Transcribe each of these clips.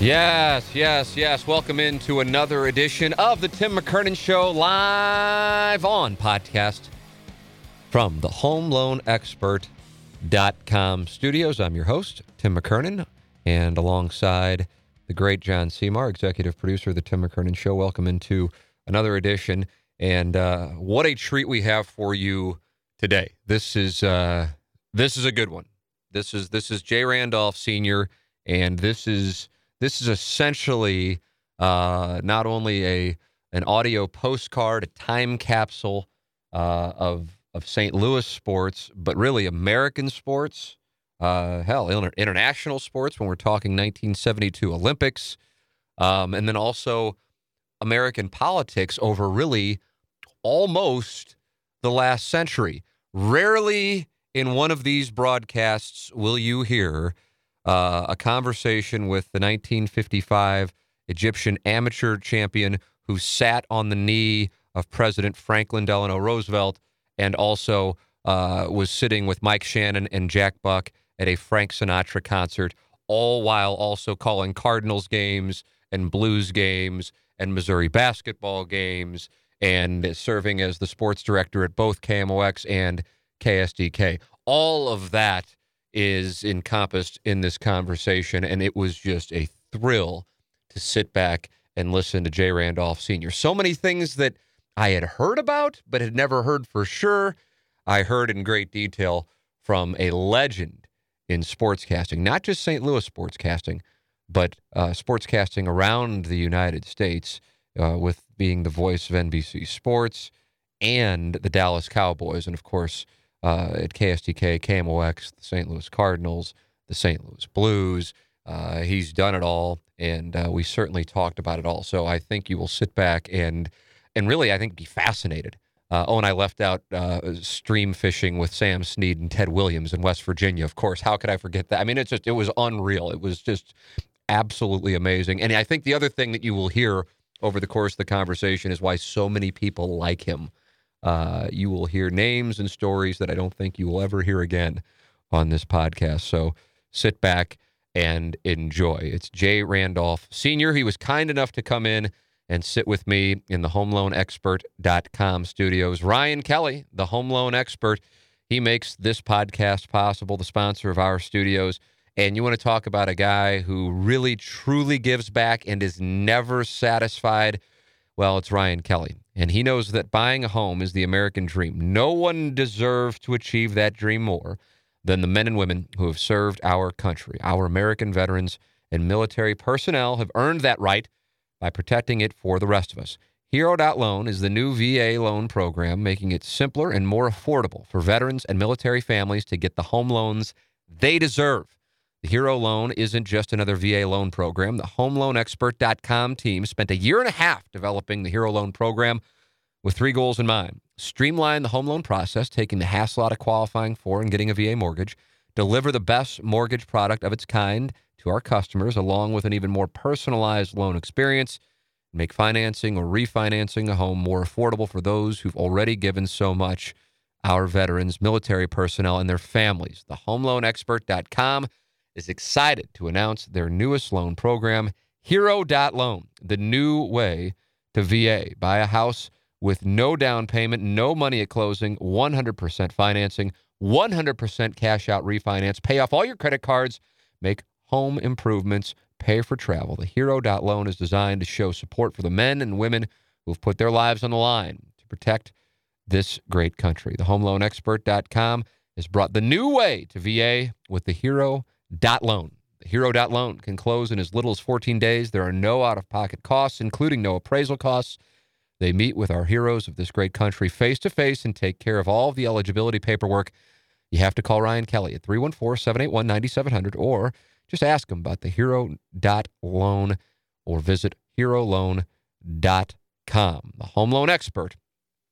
Yes. Welcome into another edition of the Tim McKernan Show, live on podcast from the HomeLoanExpert.com studios. I'm your host, Tim McKernan, and alongside the great John Seymour, executive producer of the Tim McKernan Show. Welcome into another edition, and what a treat we have for you today. This is a good one. This is Jay Randolph Sr., and this is essentially not only an audio postcard, a time capsule of St. Louis sports, but really American sports, international sports when we're talking 1972 Olympics, and then also American politics over really almost the last century. Rarely in one of these broadcasts will you hear a conversation with the 1955 Egyptian amateur champion who sat on the knee of President Franklin Delano Roosevelt, and also was sitting with Mike Shannon and Jack Buck at a Frank Sinatra concert, all while also calling Cardinals games and Blues games and Missouri basketball games, and serving as the sports director at both KMOX and KSDK. All of that is encompassed in this conversation, and it was just a thrill to sit back and listen to Jay Randolph Sr. So many things that I had heard about but had never heard for sure, I heard in great detail from a legend in sportscasting, not just St. Louis sportscasting, but sportscasting around the United States, with being the voice of NBC Sports and the Dallas Cowboys, and of course, at KSDK, KMOX, the St. Louis Cardinals, the St. Louis Blues. He's done it all, and we certainly talked about it all. So I think you will sit back and really, I think, be fascinated. And I left out stream fishing with Sam Snead and Ted Williams in West Virginia, of course. How could I forget that? I mean, it was unreal. It was just absolutely amazing. And I think the other thing that you will hear over the course of the conversation is why so many people like him. You will hear names and stories that I don't think you will ever hear again on this podcast. So sit back and enjoy. It's Jay Randolph Sr. He was kind enough to come in and sit with me in the HomeLoanExpert.com studios. Ryan Kelly, the Home Loan Expert, he makes this podcast possible, the sponsor of our studios. And you want to talk about a guy who really, truly gives back and is never satisfied? Well, it's Ryan Kelly. And he knows that buying a home is the American dream. No one deserves to achieve that dream more than the men and women who have served our country. Our American veterans and military personnel have earned that right by protecting it for the rest of us. Hero.Loan is the new VA loan program, making it simpler and more affordable for veterans and military families to get the home loans they deserve. The Hero Loan isn't just another VA loan program. The HomeLoanExpert.com team spent a year and a half developing the Hero Loan program with three goals in mind. Streamline the home loan process, taking the hassle out of qualifying for and getting a VA mortgage. Deliver the best mortgage product of its kind to our customers, along with an even more personalized loan experience. Make financing or refinancing a home more affordable for those who've already given so much, our veterans, military personnel, and their families. The HomeLoanExpert.com is excited to announce their newest loan program, Hero.Loan, the new way to VA. Buy a house with no down payment, no money at closing, 100% financing, 100% cash out refinance, pay off all your credit cards, make home improvements, pay for travel. The Hero.Loan is designed to show support for the men and women who've put their lives on the line to protect this great country. The HomeLoanExpert.com has brought the new way to VA with the Hero.Loan. The Hero.loan can close in as little as 14 days. There are no out-of-pocket costs, including no appraisal costs. They meet with our heroes of this great country face-to-face and take care of all of the eligibility paperwork. You have to call Ryan Kelly at 314-781-9700 or just ask him about the Hero.loan or visit HeroLoan.com. The Home Loan Expert,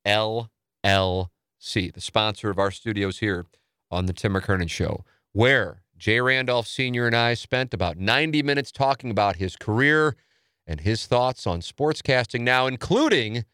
LLC, the sponsor of our studios here on the Tim McKernan Show, where Jay Randolph Sr. and I spent about 90 minutes talking about his career and his thoughts on sportscasting now, including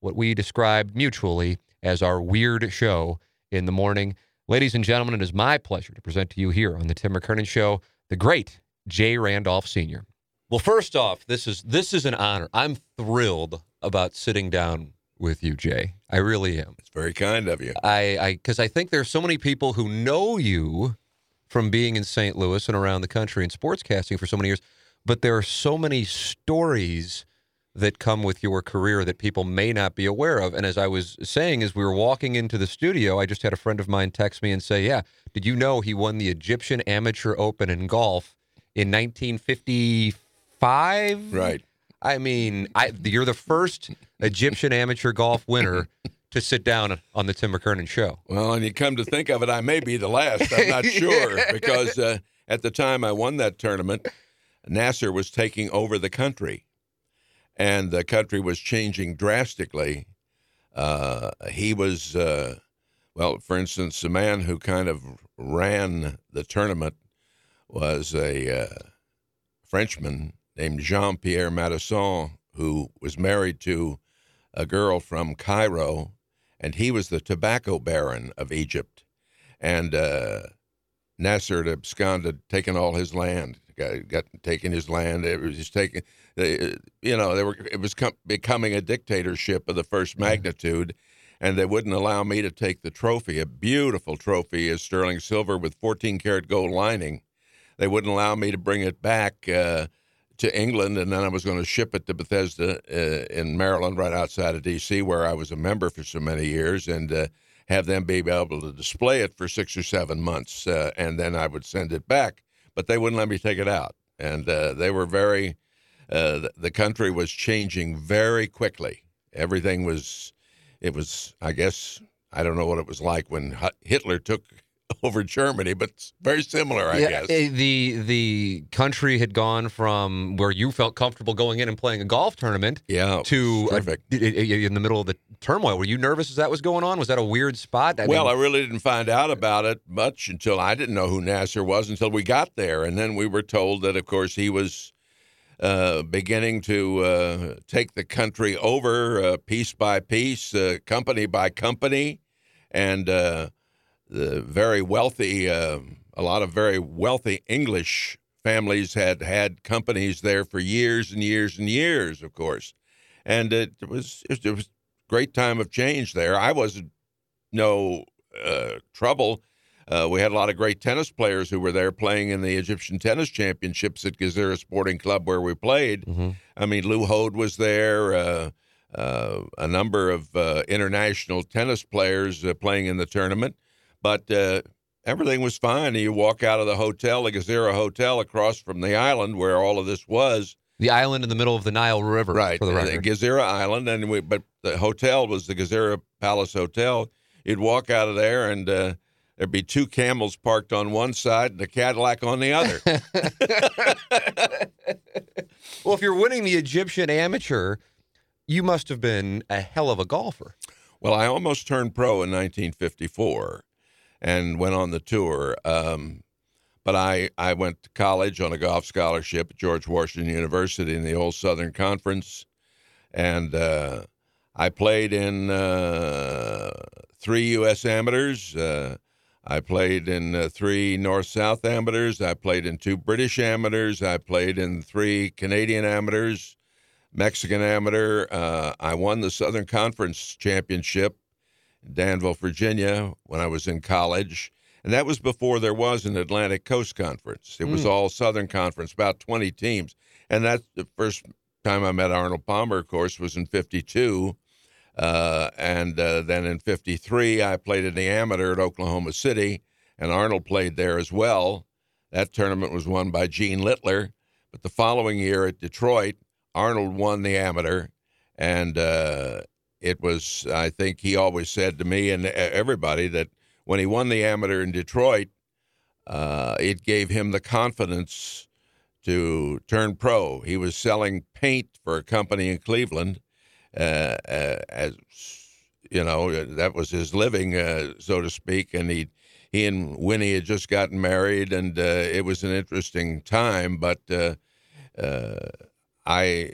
what we described mutually as our weird show in the morning. Ladies and gentlemen, it is my pleasure to present to you here on the Tim McKernan Show, the great Jay Randolph Sr. Well, first off, this is an honor. I'm thrilled about sitting down with you, Jay. I really am. It's very kind of you. Because I think there are so many people who know you from being in St. Louis and around the country in sportscasting for so many years, but there are so many stories that come with your career that people may not be aware of. And as I was saying, as we were walking into the studio, I just had a friend of mine text me and say, yeah, did you know he won the Egyptian Amateur Open in golf in 1955? Right. I mean, you're the first Egyptian amateur golf winner to sit down on the Tim McKernan Show. Well, and you come to think of it, I may be the last. I'm not sure because at the time I won that tournament, Nasser was taking over the country. And the country was changing drastically. He was, well, for instance, the man who kind of ran the tournament was a Frenchman named Jean-Pierre Madison, who was married to a girl from Cairo, and he was the tobacco baron of Egypt. And Nasser had absconded, taken all his land. Got taken his land. It was just taken. It was becoming a dictatorship of the first magnitude, and they wouldn't allow me to take the trophy. A beautiful trophy is sterling silver with 14-karat gold lining. They wouldn't allow me to bring it back to England, and then I was going to ship it to Bethesda in Maryland, right outside of D.C., where I was a member for so many years, and have them be able to display it for 6 or 7 months, and then I would send it back. But they wouldn't let me take it out. And they were very, the country was changing very quickly. Everything was, I guess, I don't know what it was like when Hitler took over Germany, but it's very similar, I guess. The country had gone from where you felt comfortable going in and playing a golf tournament to in the middle of the turmoil. Were you nervous as that was going on? Was that a weird spot? I really didn't find out about it much until I didn't know who Nasser was until we got there. And then we were told that, of course, he was beginning to take the country over piece by piece, company by company, and the very wealthy, a lot of very wealthy English families had companies there for years and years and years, of course. And it was a great time of change there. I wasn't no trouble. We had a lot of great tennis players who were there playing in the Egyptian Tennis Championships at Gezira Sporting Club where we played. Mm-hmm. I mean, Lou Hode was there, a number of international tennis players playing in the tournament. But everything was fine. You walk out of the hotel, the Gezira Hotel, across from the island where all of this was. The island in the middle of the Nile River, right? For the record, Gezira Island, but the hotel was the Gezira Palace Hotel. You'd walk out of there, and there'd be two camels parked on one side and a Cadillac on the other. Well, if you're winning the Egyptian Amateur, you must have been a hell of a golfer. Well, I almost turned pro in 1954. And went on the tour. But I went to college on a golf scholarship at George Washington University in the old Southern Conference. And I played in 3 U.S. amateurs. I played in 3 North-South amateurs. I played in 2 British amateurs. I played in 3 Canadian amateurs, Mexican amateur. I won the Southern Conference Championship. Danville, Virginia, when I was in college. And that was before there was an Atlantic Coast Conference. It was all Southern Conference, about 20 teams. And that's the first time I met Arnold Palmer, of course, was in 52. And then in 53, I played in the amateur at Oklahoma City, and Arnold played there as well. That tournament was won by Gene Littler. But the following year at Detroit, Arnold won the amateur. And it was, I think he always said to me and everybody that when he won the amateur in Detroit, it gave him the confidence to turn pro. He was selling paint for a company in Cleveland. As you know, that was his living, so to speak. And he and Winnie had just gotten married, and it was an interesting time. But I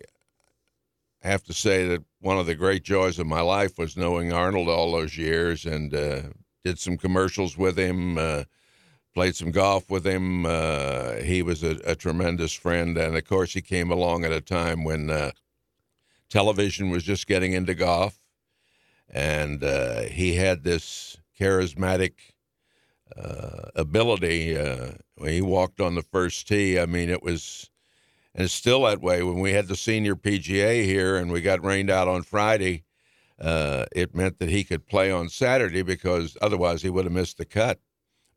have to say that one of the great joys of my life was knowing Arnold all those years, and did some commercials with him, played some golf with him. He was a tremendous friend. And, of course, he came along at a time when television was just getting into golf, and he had this charismatic ability. When he walked on the first tee, I mean, it was, and it's still that way. When we had the senior PGA here and we got rained out on Friday, it meant that he could play on Saturday because otherwise he would have missed the cut.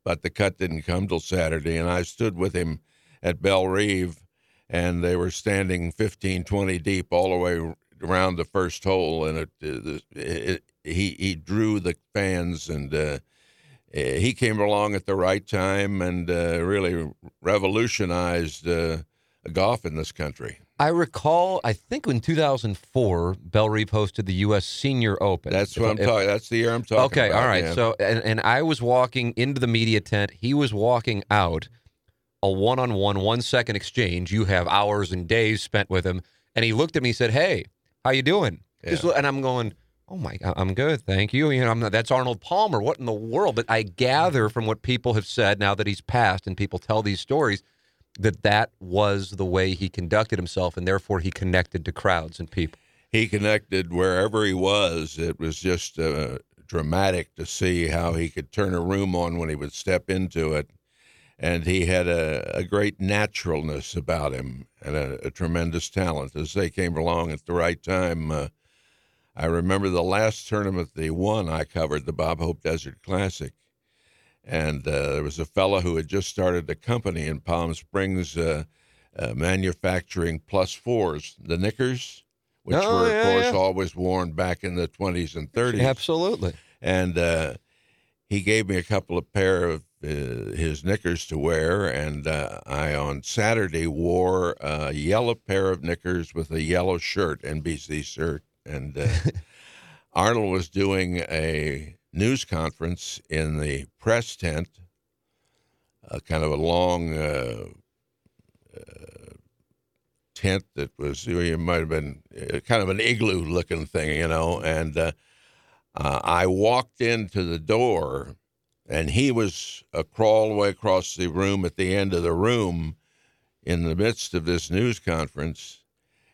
But the cut didn't come till Saturday, and I stood with him at Bellerive, and they were standing 15, 20 deep all the way around the first hole, and he drew the fans, and he came along at the right time and really revolutionized golf in this country. I recall, I think in 2004, Bellerive hosted the U.S. Senior Open. That's what I'm talking. That's the year I'm talking about. Okay, all right. Yeah. So, and I was walking into the media tent. He was walking out. A one-on-one, one-second exchange. You have hours and days spent with him. And he looked at me and said, "Hey, how you doing?" Yeah. And I'm going, "Oh my God, I'm good, thank you." You know, that's Arnold Palmer. What in the world? But I gather from what people have said now that he's passed, and people tell these stories, that that was the way he conducted himself, and therefore he connected to crowds and people. He connected wherever he was. It was just dramatic to see how he could turn a room on when he would step into it. And he had a great naturalness about him and a tremendous talent. As they came along at the right time, I remember the last tournament they won I covered, the Bob Hope Desert Classic. And there was a fellow who had just started a company in Palm Springs manufacturing +4s, the knickers, which were, of course, always worn back in the 20s and 30s. Absolutely. And he gave me a couple of pair of his knickers to wear, and I on Saturday wore a yellow pair of knickers with a yellow shirt, NBC shirt, and Arnold was doing a news conference in the press tent, kind of a long tent that was, it might have been kind of an igloo-looking thing, you know, and I walked into the door. And he was a crawl way across the room at the end of the room in the midst of this news conference.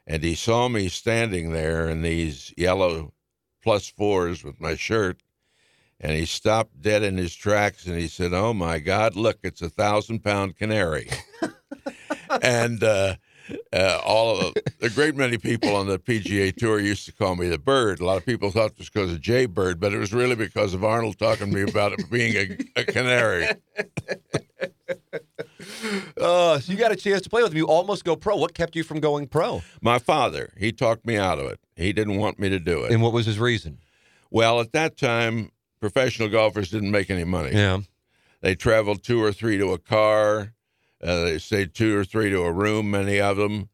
And he saw me standing there in these yellow +4s with my shirt. And he stopped dead in his tracks and he said, "Oh, my God, look, it's a 1,000-pound canary." And all of a great many people on the PGA Tour used to call me the bird. A lot of people thought it was because of Jay Bird, but it was really because of Arnold talking to me about it being a canary. So you got a chance to play with him. You almost go pro. What kept you from going pro? My father. He talked me out of it. He didn't want me to do it. And what was his reason? Well, at that time, professional golfers didn't make any money. Yeah. They traveled two or three to a car. They stayed two or three to a room, many of them.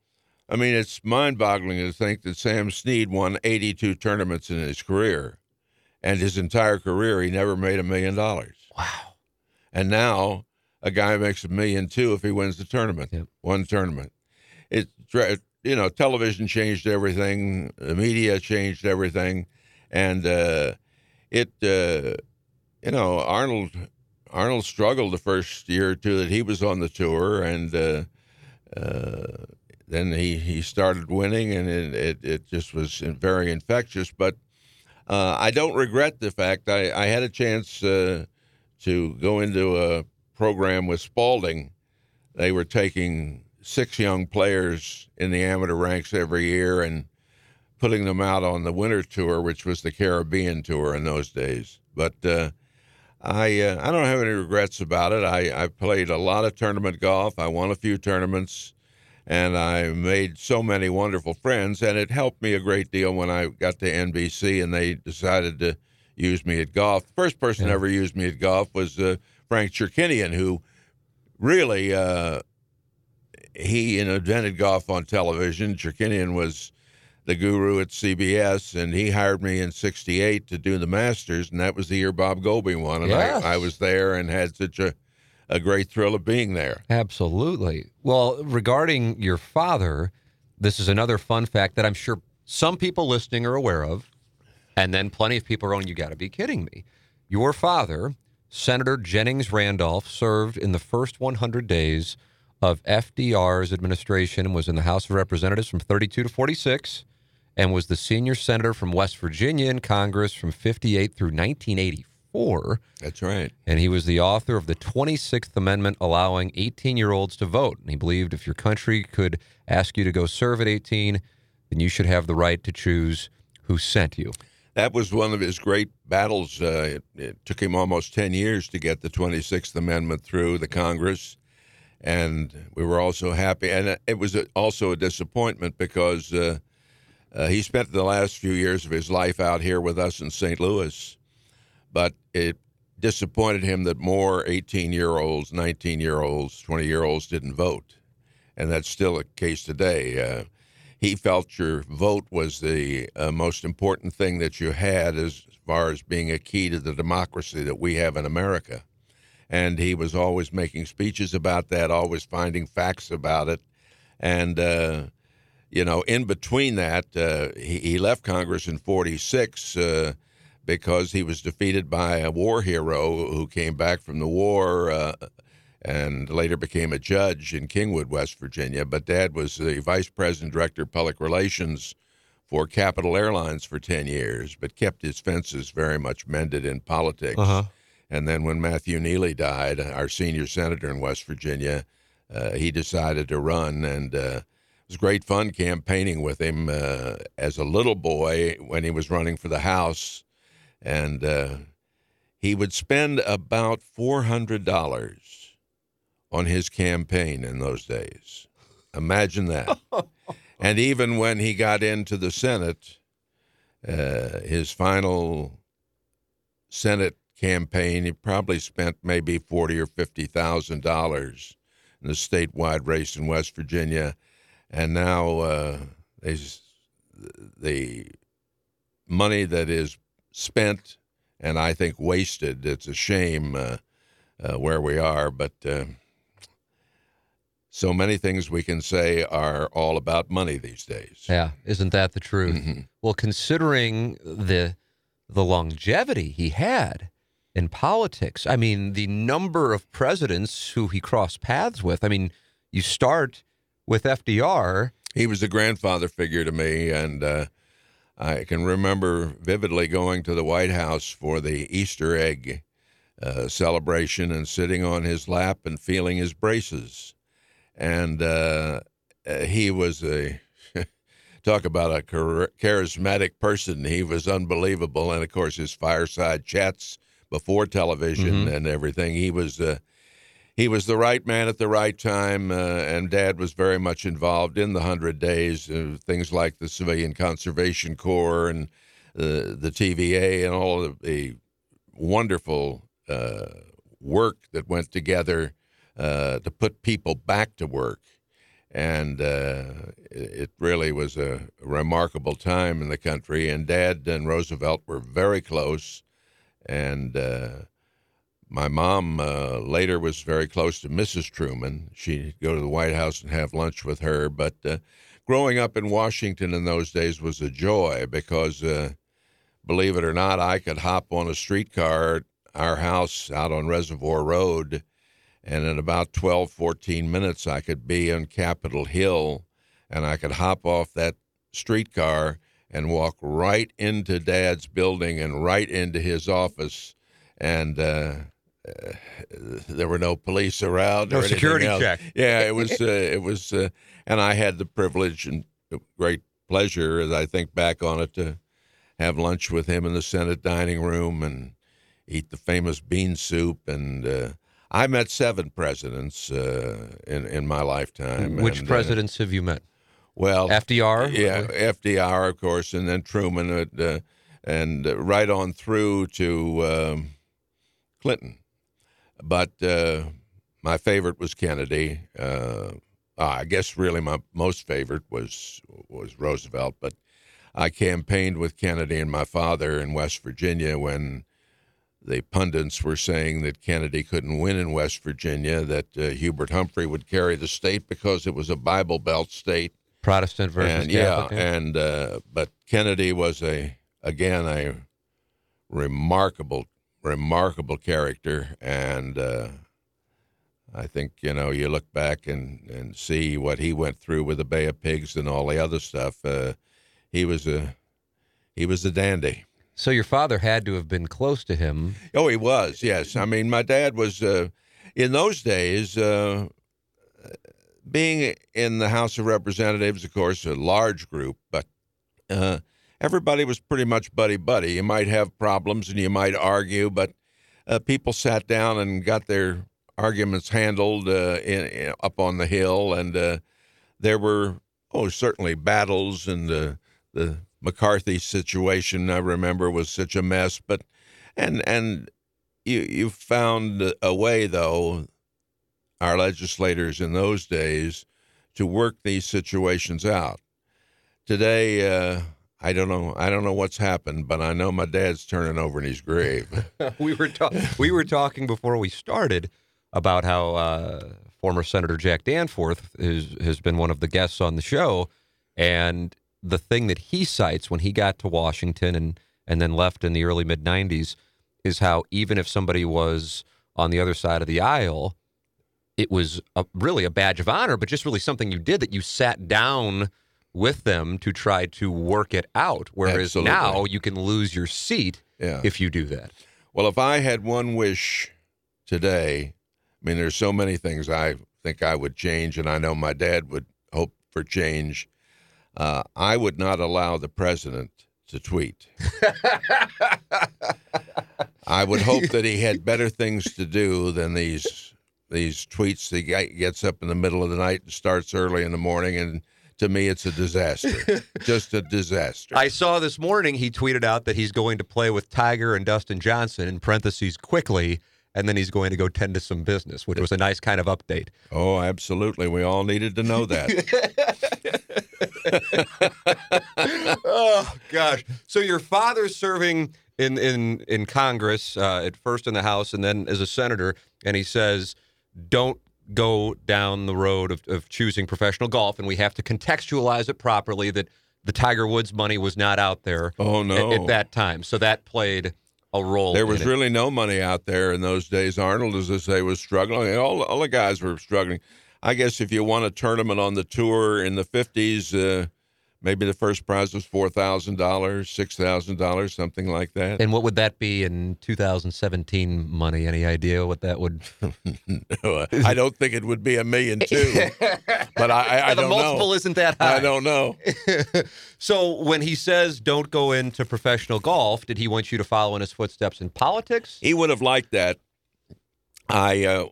I mean, it's mind-boggling to think that Sam Snead won 82 tournaments in his career. And his entire career, he never made $1 million. Wow. And now a guy makes $1.2 million if he wins the tournament, yep. One tournament. It, you know, television changed everything. The media changed everything. And you know, Arnold struggled the first year or two that he was on the tour, and then he started winning, and it just was very infectious. But I don't regret the fact I had a chance to go into a program with Spalding. They were taking 6 young players in the amateur ranks every year and putting them out on the winter tour, which was the Caribbean tour in those days. But I don't have any regrets about it. I played a lot of tournament golf. I won a few tournaments, and I made so many wonderful friends, and it helped me a great deal when I got to NBC and they decided to use me at golf. The first person [S2] Yeah. [S1] Ever used me at golf was Frank Cherkisian, who really he invented golf on television. Cherkisian was the guru at CBS, and he hired me in '68 to do the Masters, and that was the year Bob Goalby won, and yes. I was there and had such a great thrill of being there. Absolutely. Well, regarding your father, this is another fun fact that I'm sure some people listening are aware of, and then plenty of people are going, you got to be kidding me. Your father, Senator Jennings Randolph, served in the first 100 days of FDR's administration and was in the House of Representatives from 32 to 46. And was the senior senator from West Virginia in Congress from 58 through 1984. That's right. And he was the author of the 26th Amendment allowing 18-year-olds to vote. And he believed if your country could ask you to go serve at 18, then you should have the right to choose who sent you. That was one of his great battles. It took him almost 10 years to get the 26th Amendment through the Congress. And we were also happy. And it was also a disappointment because he spent the last few years of his life out here with us in St. Louis, but it disappointed him that more 18-year-olds, 19-year-olds, 20-year-olds didn't vote, and that's still the case today. He felt your vote was the most important thing that you had as far as being a key to the democracy that we have in America, and he was always making speeches about that, always finding facts about it, and in between that, he left Congress in 46 because he was defeated by a war hero who came back from the war and later became a judge in Kingwood, West Virginia. But Dad was the vice president, director of public relations for Capital Airlines for 10 years, but kept his fences very much mended in politics. Uh-huh. And then when Matthew Neely died, our senior senator in West Virginia, he decided to run, and it was great fun campaigning with him as a little boy when he was running for the House. And he would spend about $400 on his campaign in those days. Imagine that. And even when he got into the Senate, his final Senate campaign, he probably spent maybe $40,000 or $50,000 in the statewide race in West Virginia. And now the money that is spent and I think wasted, it's a shame where we are. But so many things we can say are all about money these days. Yeah, isn't that the truth? Mm-hmm. Well, considering the longevity he had in politics, I mean, the number of presidents who he crossed paths with, I mean, you start with FDR. He was a grandfather figure to me, and I can remember vividly going to the White House for the Easter egg celebration and sitting on his lap and feeling his braces. And he was talk about a charismatic person. He was unbelievable. And, of course, his fireside chats before television mm-hmm. and everything, he was the right man at the right time, and Dad was very much involved in the 100 days, things like the Civilian Conservation Corps and the TVA and all of the wonderful work that went together to put people back to work. And it really was a remarkable time in the country, and Dad and Roosevelt were very close, and my mom later was very close to Mrs. Truman. She'd go to the White House and have lunch with her. But growing up in Washington in those days was a joy because, believe it or not, I could hop on a streetcar at our house out on Reservoir Road, and in about 12, 14 minutes I could be on Capitol Hill, and I could hop off that streetcar and walk right into Dad's building and right into his office, and there were no police around, no security check. Yeah, it was, and I had the privilege and great pleasure, as I think back on it, to have lunch with him in the Senate dining room, and eat the famous bean soup. And I met 7 presidents in my lifetime. Which presidents have you met? Well, FDR? Yeah, really? FDR, of course, and then Truman, and right on through to Clinton. But my favorite was Kennedy. I guess really my most favorite was Roosevelt, but I campaigned with Kennedy and my father in West Virginia when the pundits were saying that Kennedy couldn't win in West Virginia, that Hubert Humphrey would carry the state because it was a Bible Belt state. Protestant versus Catholic. Yeah, and but Kennedy was a remarkable character, and I think, you know, you look back and see what he went through with the Bay of Pigs and all the other stuff. He was a dandy. So your father had to have been close to him. Oh, he was, yes. I mean, my dad was, in those days, being in the House of Representatives, of course, a large group, but everybody was pretty much buddy-buddy. You might have problems and you might argue, but people sat down and got their arguments handled up on the Hill, and there were certainly battles, and the McCarthy situation I remember was such a mess. But and you found a way, though, our legislators in those days to work these situations out. Today, I don't know what's happened, but I know my dad's turning over in his grave. we were talking before we started about how former Senator Jack Danforth has been one of the guests on the show, and the thing that he cites when he got to Washington and then left in the early mid-'90s is how even if somebody was on the other side of the aisle, it was really a badge of honor, but just really something you did, that you sat down with them to try to work it out, whereas Absolutely. Now you can lose your seat if you do that. Well, if I had one wish today— I mean, there's so many things I think I would change, and I know my dad would hope for change. I would not allow the president to tweet. I would hope that he had better things to do than these tweets. The guy gets up in the middle of the night and starts early in the morning, and to me, it's a disaster. Just a disaster. I saw this morning he tweeted out that he's going to play with Tiger and Dustin Johnson, in parentheses, quickly, and then he's going to go tend to some business, which was a nice kind of update. Oh, absolutely. We all needed to know that. Oh, gosh. So your father's serving in Congress, at first in the House and then as a senator, and he says, don't go down the road of choosing professional golf, and we have to contextualize it properly that the Tiger Woods money was not out there at that time. So that played a role. There was really no money out there in those days. Arnold, as I say, was struggling. All the guys were struggling. I guess if you won a tournament on the tour in the 50s, maybe the first prize was $4,000, $6,000, something like that. And what would that be in 2017 money? Any idea what that would? No, I don't think it would be $1.2 million. But I don't know. The multiple isn't that high. I don't know. So when he says don't go into professional golf, did he want you to follow in his footsteps in politics? He would have liked that. I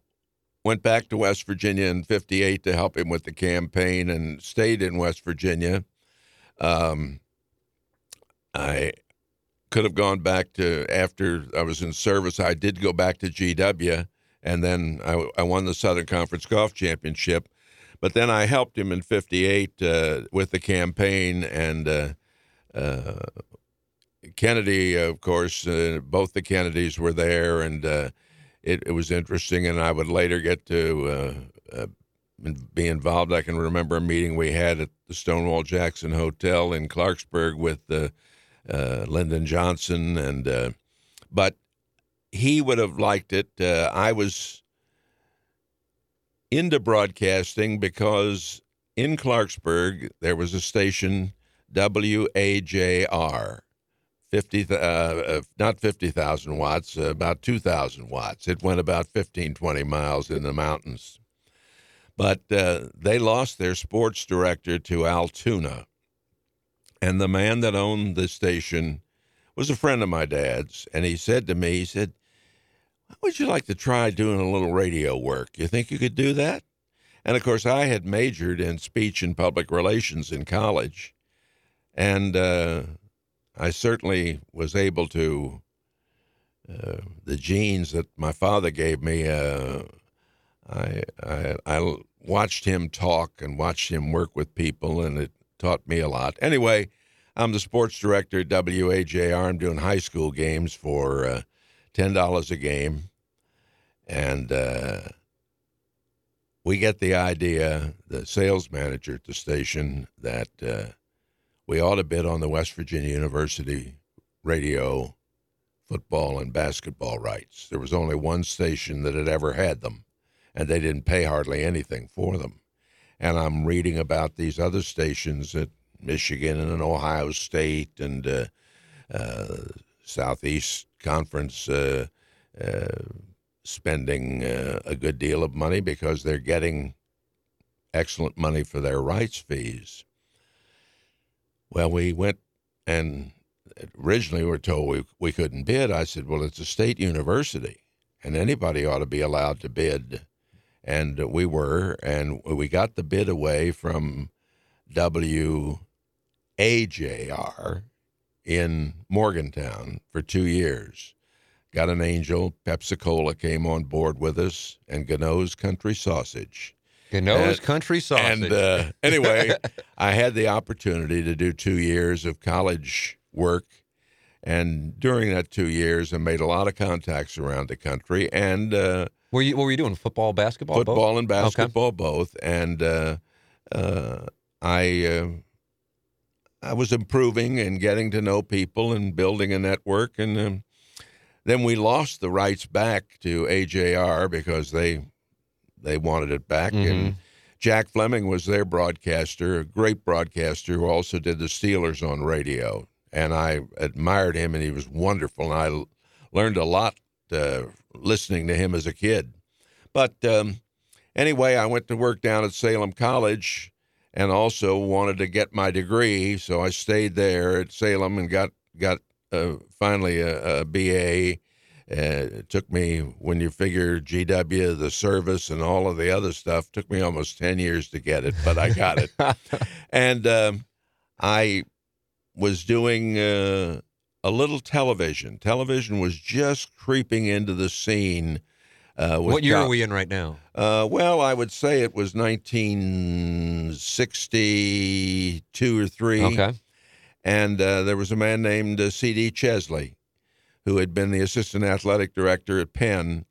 went back to West Virginia in 1958 to help him with the campaign and stayed in West Virginia. I could have gone back to, after I was in service, I did go back to GW, and then I won the Southern Conference Golf Championship. But then I helped him in 1958 with the campaign, and Kennedy, of course, both the Kennedys were there, and it was interesting, and I would later get to be involved. I can remember a meeting we had at the Stonewall Jackson Hotel in Clarksburg with Lyndon Johnson, and but he would have liked it. I was into broadcasting because in Clarksburg there was a station, WAJR, not 50,000 watts, about 2,000 watts. It went about 15, 20 miles in the mountains. But they lost their sports director to Altoona. And the man that owned the station was a friend of my dad's. And he said to me, How would you like to try doing a little radio work? You think you could do that? And, of course, I had majored in speech and public relations in college, and I certainly was able to, the genes that my father gave me, I watched him talk and watched him work with people, and it taught me a lot. Anyway, I'm the sports director at WAJR. I'm doing high school games for $10 a game, and we get the idea, the sales manager at the station, that we ought to bid on the West Virginia University radio, football, and basketball rights. There was only one station that had ever had them, and they didn't pay hardly anything for them. And I'm reading about these other stations at Michigan and Ohio State and Southeast Conference spending a good deal of money because they're getting excellent money for their rights fees. Well, we went, and originally we were told we couldn't bid. I said, well, it's a state university, and anybody ought to be allowed to bid. And we were, and we got the bid away from WAJR in Morgantown for 2 years. Got an angel. Pepsi-Cola came on board with us, and Gano's Country Sausage. Gano's Country Sausage. And anyway, I had the opportunity to do 2 years of college work, and during that 2 years, I made a lot of contacts around the country. And what were you doing? Football, basketball, football both? And basketball, okay. Both. And I was improving and getting to know people and building a network. And then we lost the rights back to AJR because they wanted it back. Mm-hmm. And Jack Fleming was their broadcaster, a great broadcaster who also did the Steelers on radio. And I admired him, and he was wonderful. And I learned a lot listening to him as a kid. But anyway, I went to work down at Salem College and also wanted to get my degree. So I stayed there at Salem and got finally a B.A. It took me, when you figure GW, the service, and all of the other stuff, took me almost 10 years to get it, but I got it. And I was doing a little television. Television was just creeping into the scene. What year are we in right now? Well, I would say it was 1962 or 3. Okay. And there was a man named C.D. Chesley, who had been the assistant athletic director at Penn,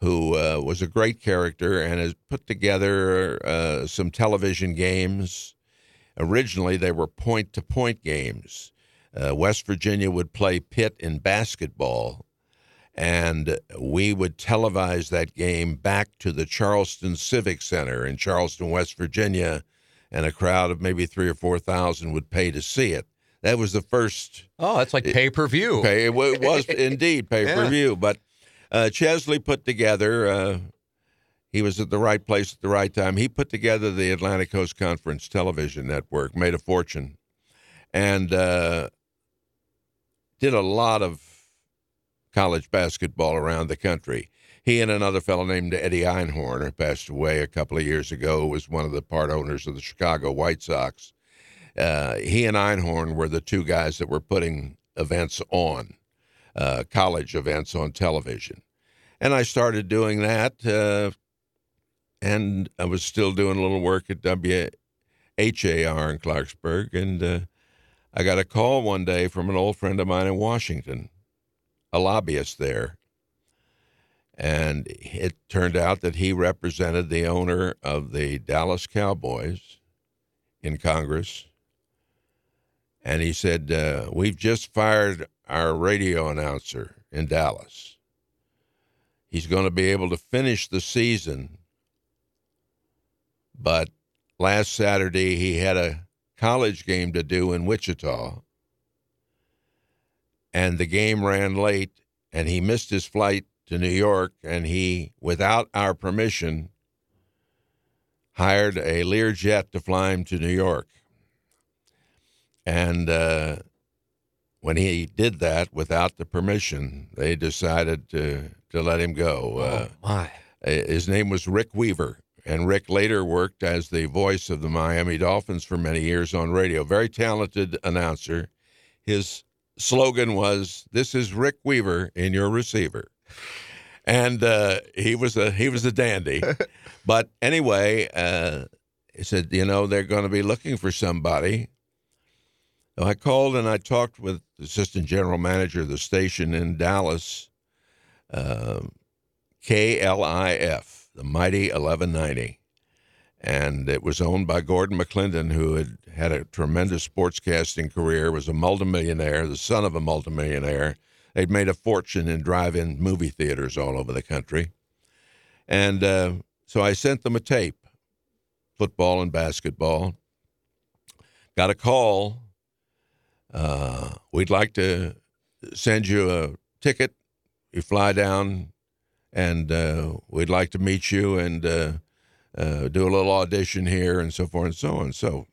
who was a great character and has put together some television games. Originally, they were point-to-point games. West Virginia would play Pitt in basketball, and we would televise that game back to the Charleston Civic Center in Charleston, West Virginia, and a crowd of maybe 3,000 or 4,000 would pay to see it. That was the first. Oh, that's like pay-per-view. It was indeed pay-per-view. Yeah. But Chesley put together, he was at the right place at the right time. He put together the Atlantic Coast Conference television network, made a fortune, and did a lot of college basketball around the country. He and another fellow named Eddie Einhorn, who passed away a couple of years ago, was one of the part owners of the Chicago White Sox. He and Einhorn were the two guys that were putting events on, college events on television. And I started doing that, and I was still doing a little work at WHAR in Clarksburg. And I got a call one day from an old friend of mine in Washington, a lobbyist there. And it turned out that he represented the owner of the Dallas Cowboys in Congress. And he said, we've just fired our radio announcer in Dallas. He's going to be able to finish the season. But last Saturday, he had a college game to do in Wichita. And the game ran late, and he missed his flight to New York. And he, without our permission, hired a Learjet to fly him to New York. And when he did that without the permission, they decided to let him go. His name was Rick Weaver, and Rick later worked as the voice of the Miami Dolphins for many years on radio. Very talented announcer. His slogan was, "This is Rick Weaver in your receiver." And he was a dandy. But anyway, he said, you know, they're going to be looking for somebody. So I called and I talked with the assistant general manager of the station in Dallas, KLIF, the mighty 1190. And it was owned by Gordon McClendon, who had had a tremendous sportscasting career, was a multimillionaire, the son of a multimillionaire. They'd made a fortune in drive-in movie theaters all over the country. And so I sent them a tape, football and basketball. Got a call. We'd like to send you a ticket. You fly down, and we'd like to meet you and do a little audition here and so forth and so on. So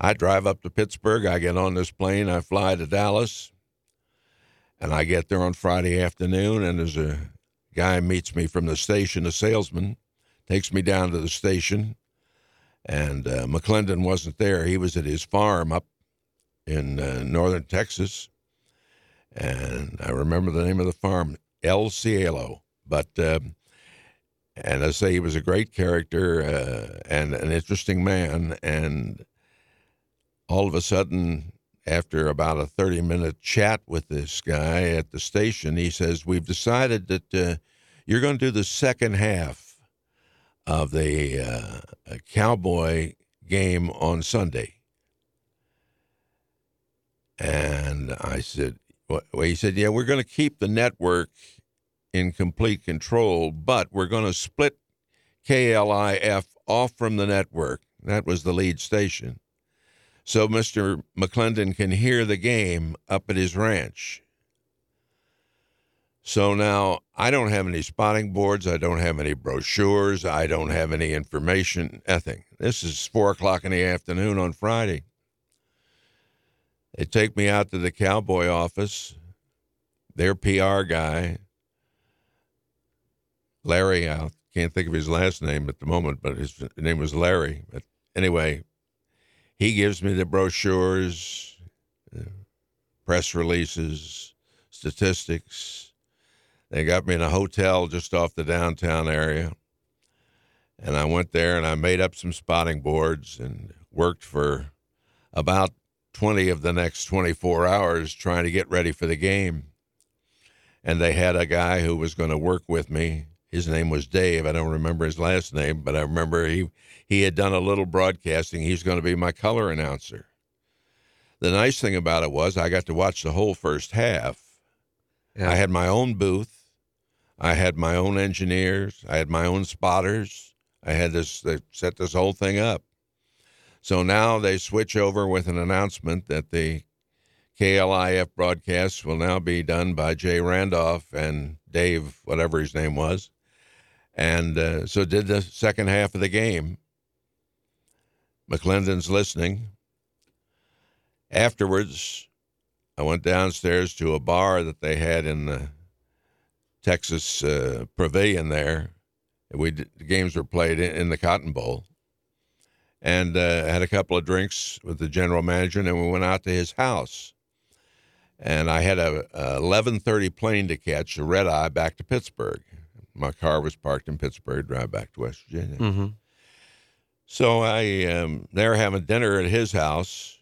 I drive up to Pittsburgh. I get on this plane. I fly to Dallas, and I get there on Friday afternoon, and there's a guy meets me from the station, a salesman, takes me down to the station, and McClendon wasn't there. He was at his farm up in northern Texas, and I remember the name of the farm, El Cielo, but... And I say he was a great character and an interesting man. And all of a sudden, after about a 30-minute chat with this guy at the station, he says, "We've decided that you're going to do the second half of the Cowboy game on Sunday." And I said, well, he said, "Yeah, we're going to keep the network in complete control, but we're going to split KLIF off from the network." That was the lead station. So Mr. McClendon can hear the game up at his ranch. So now I don't have any spotting boards. I don't have any brochures. I don't have any information, nothing. This is 4:00 in the afternoon on Friday. They take me out to the Cowboy office, their PR guy, Larry, I can't think of his last name at the moment, but his name was Larry. But anyway, he gives me the brochures, press releases, statistics. They got me in a hotel just off the downtown area. And I went there and I made up some spotting boards and worked for about 20 of the next 24 hours trying to get ready for the game. And they had a guy who was going to work with me. His name was Dave. I don't remember his last name, but I remember he had done a little broadcasting. He was going to be my color announcer. The nice thing about it was I got to watch the whole first half. Yeah. I had my own booth. I had my own engineers. I had my own spotters. I had this, they set this whole thing up. So now they switch over with an announcement that the KLIF broadcasts will now be done by Jay Randolph and Dave, whatever his name was. And so did the second half of the game. McClendon's listening. Afterwards, I went downstairs to a bar that they had in the Texas Pavilion there. The games were played in the Cotton Bowl. And had a couple of drinks with the general manager, and then we went out to his house. And I had a 11:30 plane to catch, a red eye back to Pittsburgh. My car was parked in Pittsburgh, drive back to West Virginia. Mm-hmm. So they're having dinner at his house.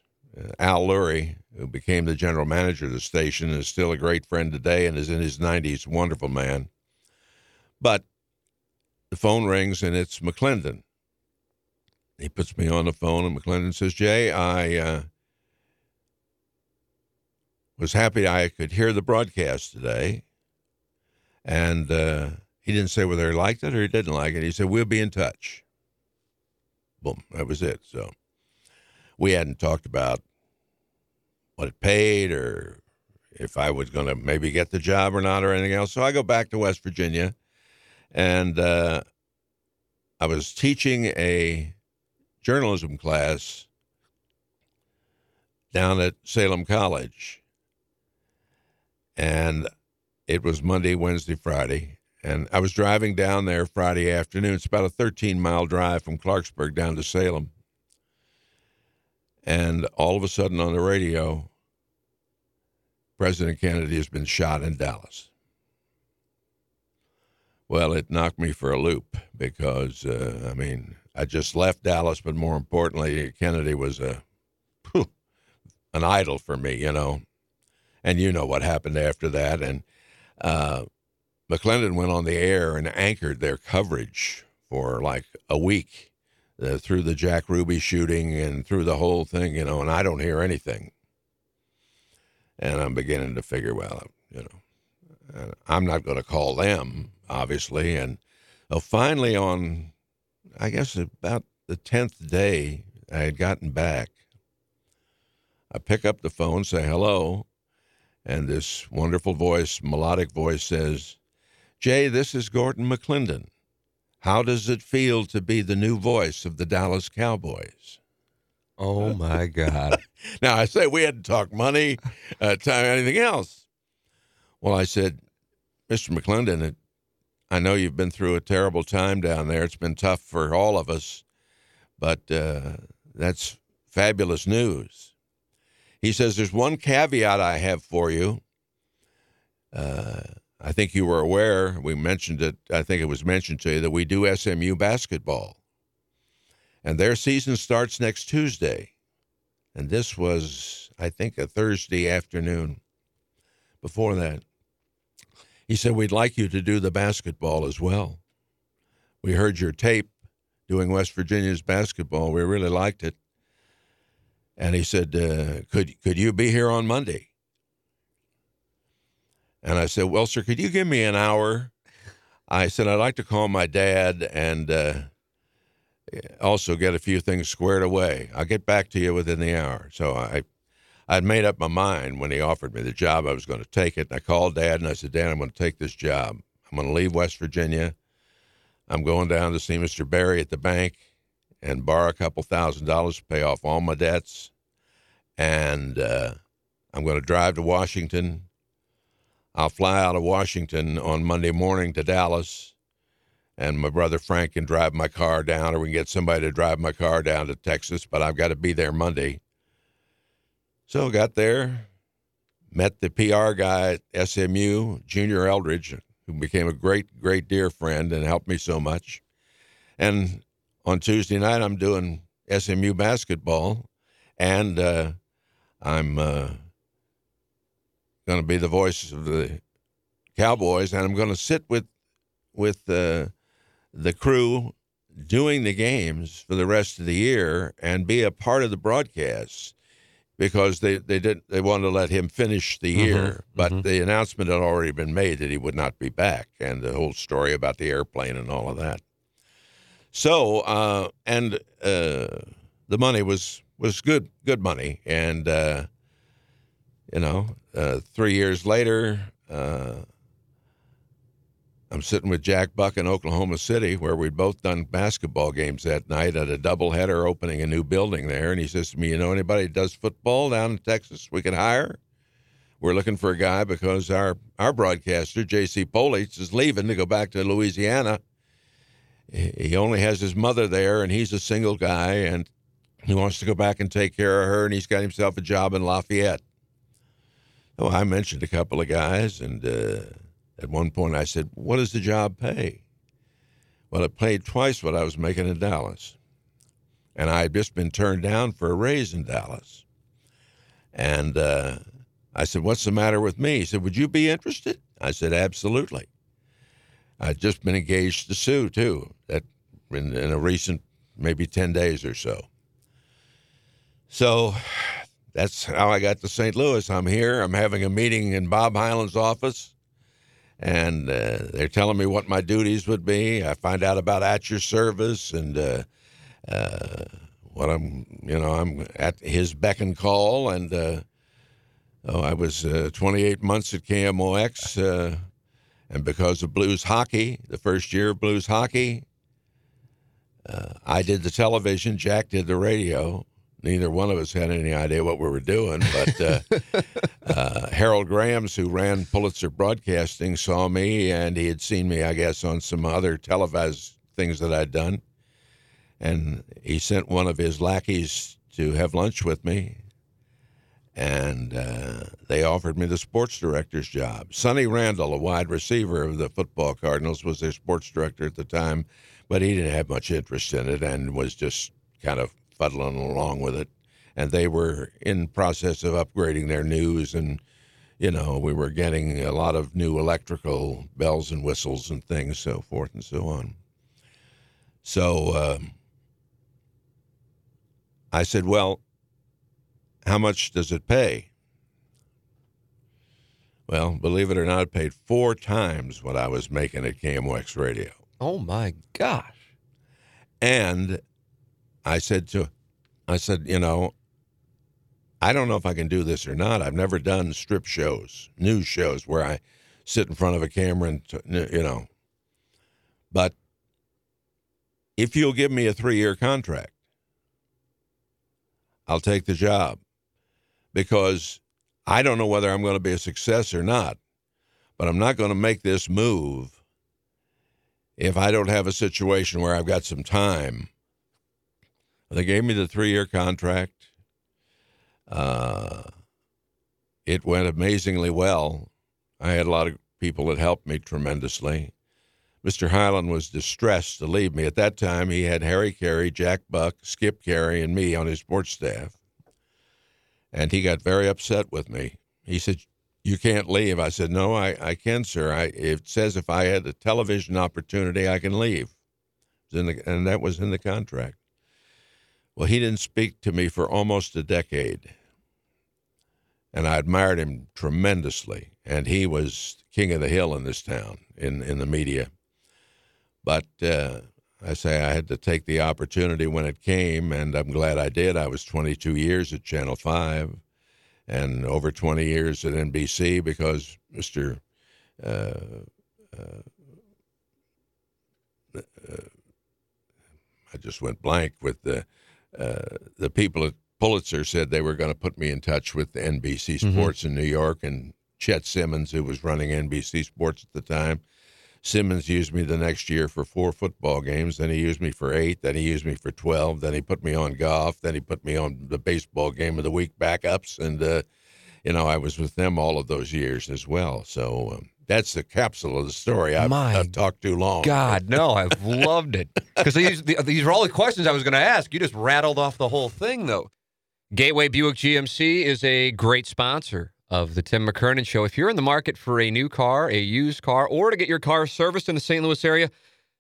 Al Lurie, who became the general manager of the station, is still a great friend today and is in his 90s, wonderful man. But the phone rings, and it's McClendon. He puts me on the phone, and McClendon says, "Jay, I was happy I could hear the broadcast today." And he didn't say whether he liked it or he didn't like it. He said, "We'll be in touch." Boom, that was it. So we hadn't talked about what it paid or if I was going to maybe get the job or not or anything else. So I go back to West Virginia, and I was teaching a journalism class down at Salem College. and it was Monday, Wednesday, Friday. And I was driving down there Friday afternoon. It's about a 13-mile drive from Clarksburg down to Salem. And all of a sudden on the radio, President Kennedy has been shot in Dallas. Well, it knocked me for a loop because, I just left Dallas, but more importantly, Kennedy was an idol for me, you know. And you know what happened after that. And McClendon went on the air and anchored their coverage for like a week through the Jack Ruby shooting and through the whole thing, you know, and I don't hear anything. And I'm beginning to figure, well, you know, I'm not going to call them, obviously. And finally on, I guess, about the 10th day I had gotten back, I pick up the phone, say hello, and this wonderful voice, melodic voice says, "Jay, this is Gordon McClendon. How does it feel to be the new voice of the Dallas Cowboys?" Oh, my God. Now, I say we hadn't talked money, time, anything else. Well, I said, "Mr. McClendon, I know you've been through a terrible time down there. It's been tough for all of us, but that's fabulous news." He says, "There's one caveat I have for you. I think you were aware, we mentioned it, I think it was mentioned to you, that we do SMU basketball. And their season starts next Tuesday." And this was, I think, a Thursday afternoon before that. He said, "We'd like you to do the basketball as well. We heard your tape doing West Virginia's basketball. We really liked it." And he said, could you be here on Monday?" And I said, "Well, sir, could you give me an hour?" I said, "I'd like to call my dad and also get a few things squared away. I'll get back to you within the hour." So I'd made up my mind when he offered me the job I was going to take it. And I called Dad and I said, "Dad, I'm going to take this job. I'm going to leave West Virginia. I'm going down to see Mr. Barry at the bank and borrow a couple $1,000 to pay off all my debts. And I'm going to drive to Washington. I'll fly out of Washington on Monday morning to Dallas, and my brother Frank can drive my car down, or we can get somebody to drive my car down to Texas, but I've got to be there Monday." So got there, met the PR guy at SMU, Junior Eldridge, who became a great, great dear friend and helped me so much. And on Tuesday night, I'm doing SMU basketball, and I'm going to be the voice of the Cowboys, and I'm going to sit with the crew doing the games for the rest of the year and be a part of the broadcast, because they wanted to let him finish the year, but the announcement had already been made that he would not be back, and the whole story about the airplane and all of that. So the money was good money, and you know, 3 years later, I'm sitting with Jack Buck in Oklahoma City, where we'd both done basketball games that night at a doubleheader, opening a new building there. And he says to me, "You know anybody that does football down in Texas we can hire? We're looking for a guy because our broadcaster, J.C. Politz, is leaving to go back to Louisiana. He only has his mother there, and he's a single guy, and he wants to go back and take care of her, and he's got himself a job in Lafayette." Oh, I mentioned a couple of guys, and at one point I said, "What does the job pay?" Well, it paid twice what I was making in Dallas, and I had just been turned down for a raise in Dallas. And I said, "What's the matter with me?" He said, "Would you be interested?" I said, "Absolutely." I'd just been engaged to Sue, too, in a recent maybe 10 days or so. So that's how I got to St. Louis. I'm here. I'm having a meeting in Bob Hyland's office, and they're telling me what my duties would be. I find out about At Your Service and what I'm at his beck and call. And I was 28 months at KMOX, and because of Blues Hockey, the first year of Blues Hockey, I did the television. Jack did the radio. Neither one of us had any idea what we were doing, but Harold Grahams, who ran Pulitzer Broadcasting, saw me, and he had seen me, I guess, on some other televised things that I'd done. And he sent one of his lackeys to have lunch with me, and they offered me the sports director's job. Sonny Randall, a wide receiver of the football Cardinals, was their sports director at the time, but he didn't have much interest in it and was just kind of fuddling along with it. And they were in process of upgrading their news, and, you know, we were getting a lot of new electrical bells and whistles and things, so forth and so on. So I said, well, how much does it pay? Well, believe it or not, it paid 4 times what I was making at KMOX Radio. Oh, my gosh. And I said, you know, I don't know if I can do this or not. I've never done strip shows, news shows, where I sit in front of a camera and, you know. But if you'll give me a 3-year contract, I'll take the job, because I don't know whether I'm going to be a success or not, but I'm not going to make this move if I don't have a situation where I've got some time. They gave me the 3-year contract. It went amazingly well. I had a lot of people that helped me tremendously. Mr. Hyland was distressed to leave me. At that time, he had Harry Carey, Jack Buck, Skip Carey, and me on his sports staff. And he got very upset with me. He said, you can't leave. I said, no, I can, sir. It says if I had a television opportunity, I can leave. And that was in the contract. Well, he didn't speak to me for almost a decade. And I admired him tremendously. And he was king of the hill in this town, in the media. But I say I had to take the opportunity when it came, and I'm glad I did. I was 22 years at Channel 5 and over 20 years at NBC, because Mr. I just went blank with the people at Pulitzer said they were going to put me in touch with NBC Sports in New York, and Chet Simmons, who was running NBC Sports at the time. Simmons used me the next year for 4 football games, then he used me for 8, then he used me for 12, then he put me on golf, then he put me on the baseball game of the week backups, and, you know, I was with them all of those years as well. So that's the capsule of the story. I've talked too long. God, no, I've loved it. Because these were all the questions I was going to ask. You just rattled off the whole thing, though. Gateway Buick GMC is a great sponsor of the Tim McKernan Show. If you're in the market for a new car, a used car, or to get your car serviced in the St. Louis area,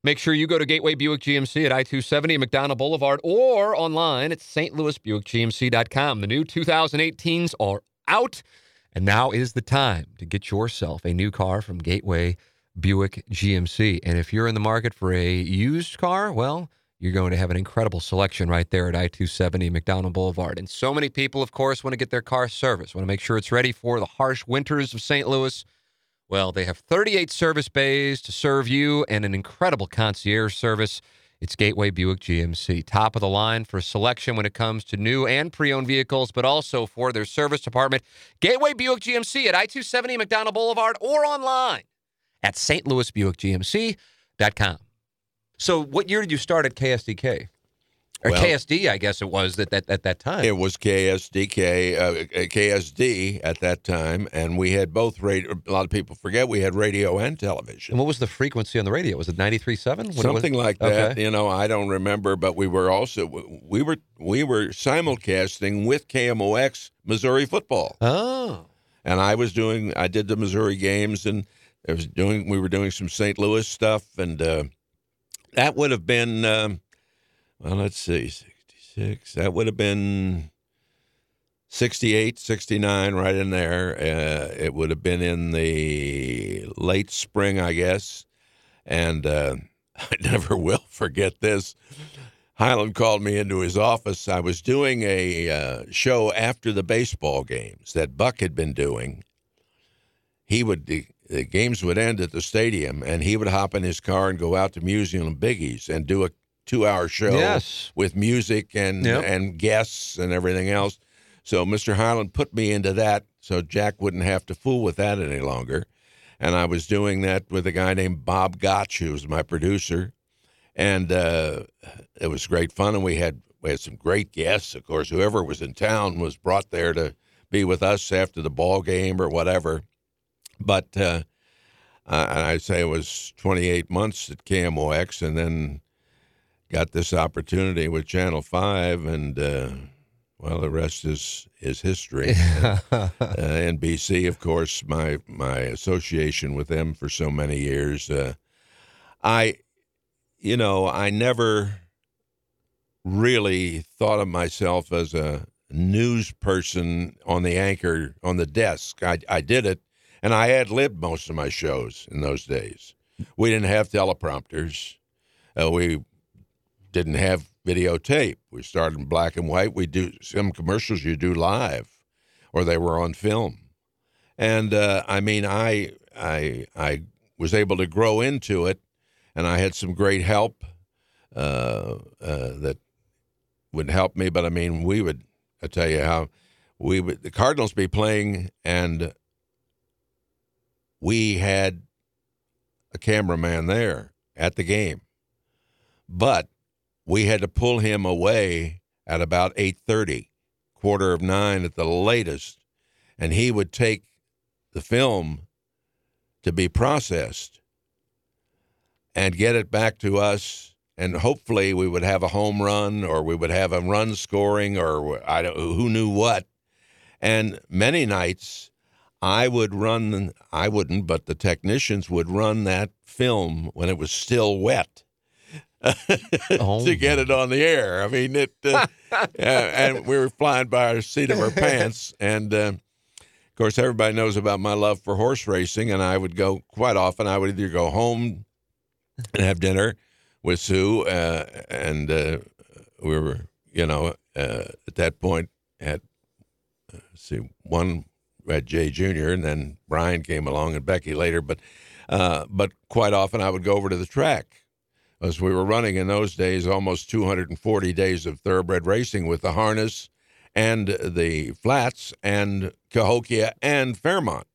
make sure you go to Gateway Buick GMC at I-270 and McDonough Boulevard, or online at stlouisbuickgmc.com. The new 2018s are out, and now is the time to get yourself a new car from Gateway Buick GMC. And if you're in the market for a used car, well, you're going to have an incredible selection right there at I-270 McDonough Boulevard. And so many people, of course, want to get their car serviced, want to make sure it's ready for the harsh winters of St. Louis. Well, they have 38 service bays to serve you and an incredible concierge service. It's Gateway Buick GMC. Top of the line for selection when it comes to new and pre-owned vehicles, but also for their service department. Gateway Buick GMC at I-270 McDonough Boulevard, or online at stlouisbuickgmc.com. So what year did you start at KSDK? Or KSD, I guess it was at that time. It was KSD at that time, and we had both radio. A lot of people forget we had radio and television. And what was the frequency on the radio? Was it 93.7? Something like that. Okay. You know, I don't remember, but we were also we were simulcasting with KMOX Missouri football. Oh. And I did the Missouri games, and we were doing some St. Louis stuff, and that would have been, well, let's see, 66. That would have been 68, 69, right in there. It would have been in the late spring, I guess. And I never will forget this. Hyland called me into his office. I was doing a show after the baseball games that Buck had been doing. The games would end at the stadium, and he would hop in his car and go out to Museum of Biggies and do a 2-hour show with music and and guests and everything else. So Mr. Hyland put me into that so Jack wouldn't have to fool with that any longer. And I was doing that with a guy named Bob Gotch, who was my producer. And it was great fun, and we had some great guests. Of course, whoever was in town was brought there to be with us after the ball game or whatever. But I say it was 28 months at KMOX, and then got this opportunity with Channel 5, and well, the rest is history. NBC, of course, my association with them for so many years. I never really thought of myself as a news person on the anchor, on the desk. I did it, and I ad-libbed most of my shows in those days. We didn't have teleprompters. We didn't have videotape. We started in black and white. We do some commercials you do live, or they were on film. And, I was able to grow into it. And I had some great help that would help me. But, I tell you how, the Cardinals be playing, and we had a cameraman there at the game. But we had to pull him away at about 8:30, 8:45 at the latest, and he would take the film to be processed and get it back to us, and hopefully we would have a home run, or we would have a run scoring, or who knew what. And many nights I wouldn't, but the technicians would run that film when it was still wet to get it on the air. I mean, it, and we were flying by our seat of our pants. And, of course, everybody knows about my love for horse racing, and I would go quite often. I would either go home and have dinner with Sue, and we were, at that point at Jay Jr., and then Brian came along and Becky later, but quite often I would go over to the track, as we were running in those days almost 240 days of thoroughbred racing with the harness and the flats and Cahokia and Fairmont.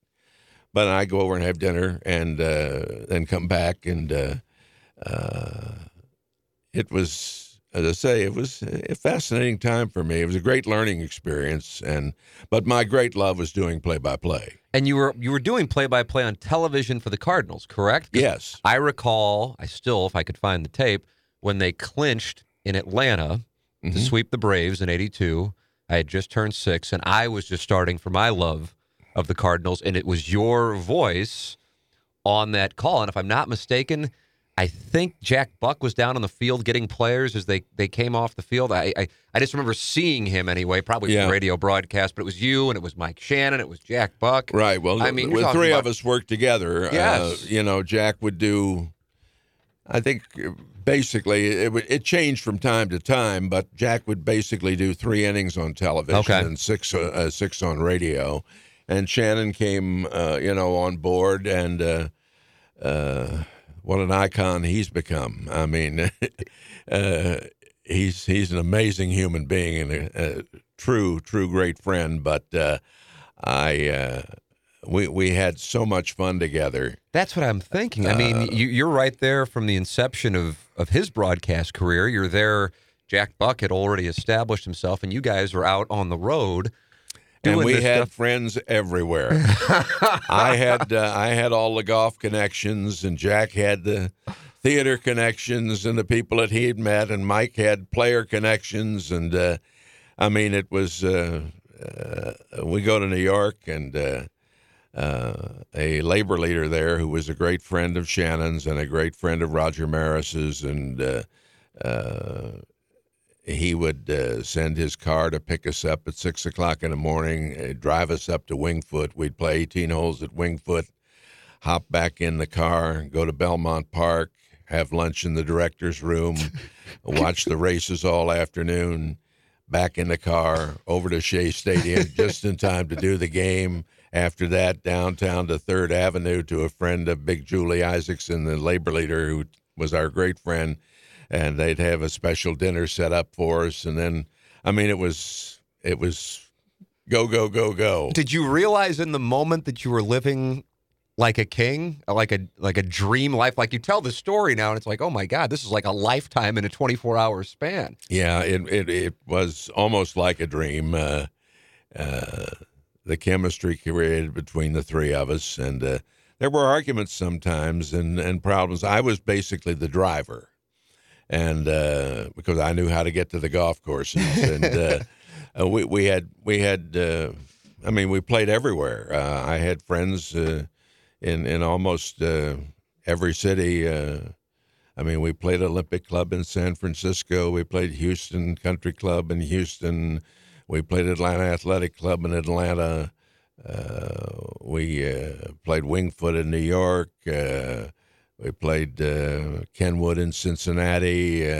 But I go over and have dinner, and then come back, and it was, as I say, it was a fascinating time for me. It was a great learning experience, but my great love was doing play-by-play. And you were doing play-by-play on television for the Cardinals, correct? Yes. I recall, if I could find the tape, when they clinched in Atlanta to sweep the Braves in 82. I had just turned 6, and I was just starting for my love of the Cardinals, and it was your voice on that call. And if I'm not mistaken, I think Jack Buck was down on the field getting players as they came off the field. I just remember seeing him anyway, probably from the radio broadcast, but it was you, and it was Mike Shannon, it was Jack Buck. Right, well, the three of us worked together. Yes. Jack would do, I think basically, it changed from time to time, but Jack would basically do 3 innings on television and six on radio. And Shannon came, on board, and what an icon he's become. I mean, he's an amazing human being and a true great friend. But we had so much fun together. That's what I'm thinking. I mean, you're right there from the inception of his broadcast career. You're there. Jack Buck had already established himself, and you guys were out on the road. And we had friends everywhere. I had all the golf connections, and Jack had the theater connections and the people that he had met, and Mike had player connections. And, it was, we go to New York, and a labor leader there who was a great friend of Shannon's and a great friend of Roger Maris's, and he would send his car to pick us up at 6 o'clock in the morning, drive us up to Wingfoot. We'd play 18 holes at Wingfoot, hop back in the car, go to Belmont Park, have lunch in the director's room, watch the races all afternoon, back in the car, over to Shea Stadium just in time to do the game. After that, downtown to 3rd Avenue to a friend of Big Julie Isaacson, the labor leader, who was our great friend. and they'd have a special dinner set up for us. And then, I mean, it was go, go, go, go. Did you realize in the moment that you were living like a king, like a dream life? Like, you tell the story now and it's like, oh my God, this is like a lifetime in a 24-hour span. Yeah, it was almost like a dream. The chemistry created between the three of us, and there were arguments sometimes and problems. I was basically the driver, and because I knew how to get to the golf courses, and we had I mean, we played everywhere. I had friends in almost every city. I mean, we played Olympic Club in San Francisco. We played Houston Country Club in Houston. We played Atlanta Athletic Club in Atlanta. We played Wingfoot in New York. We played Kenwood in Cincinnati.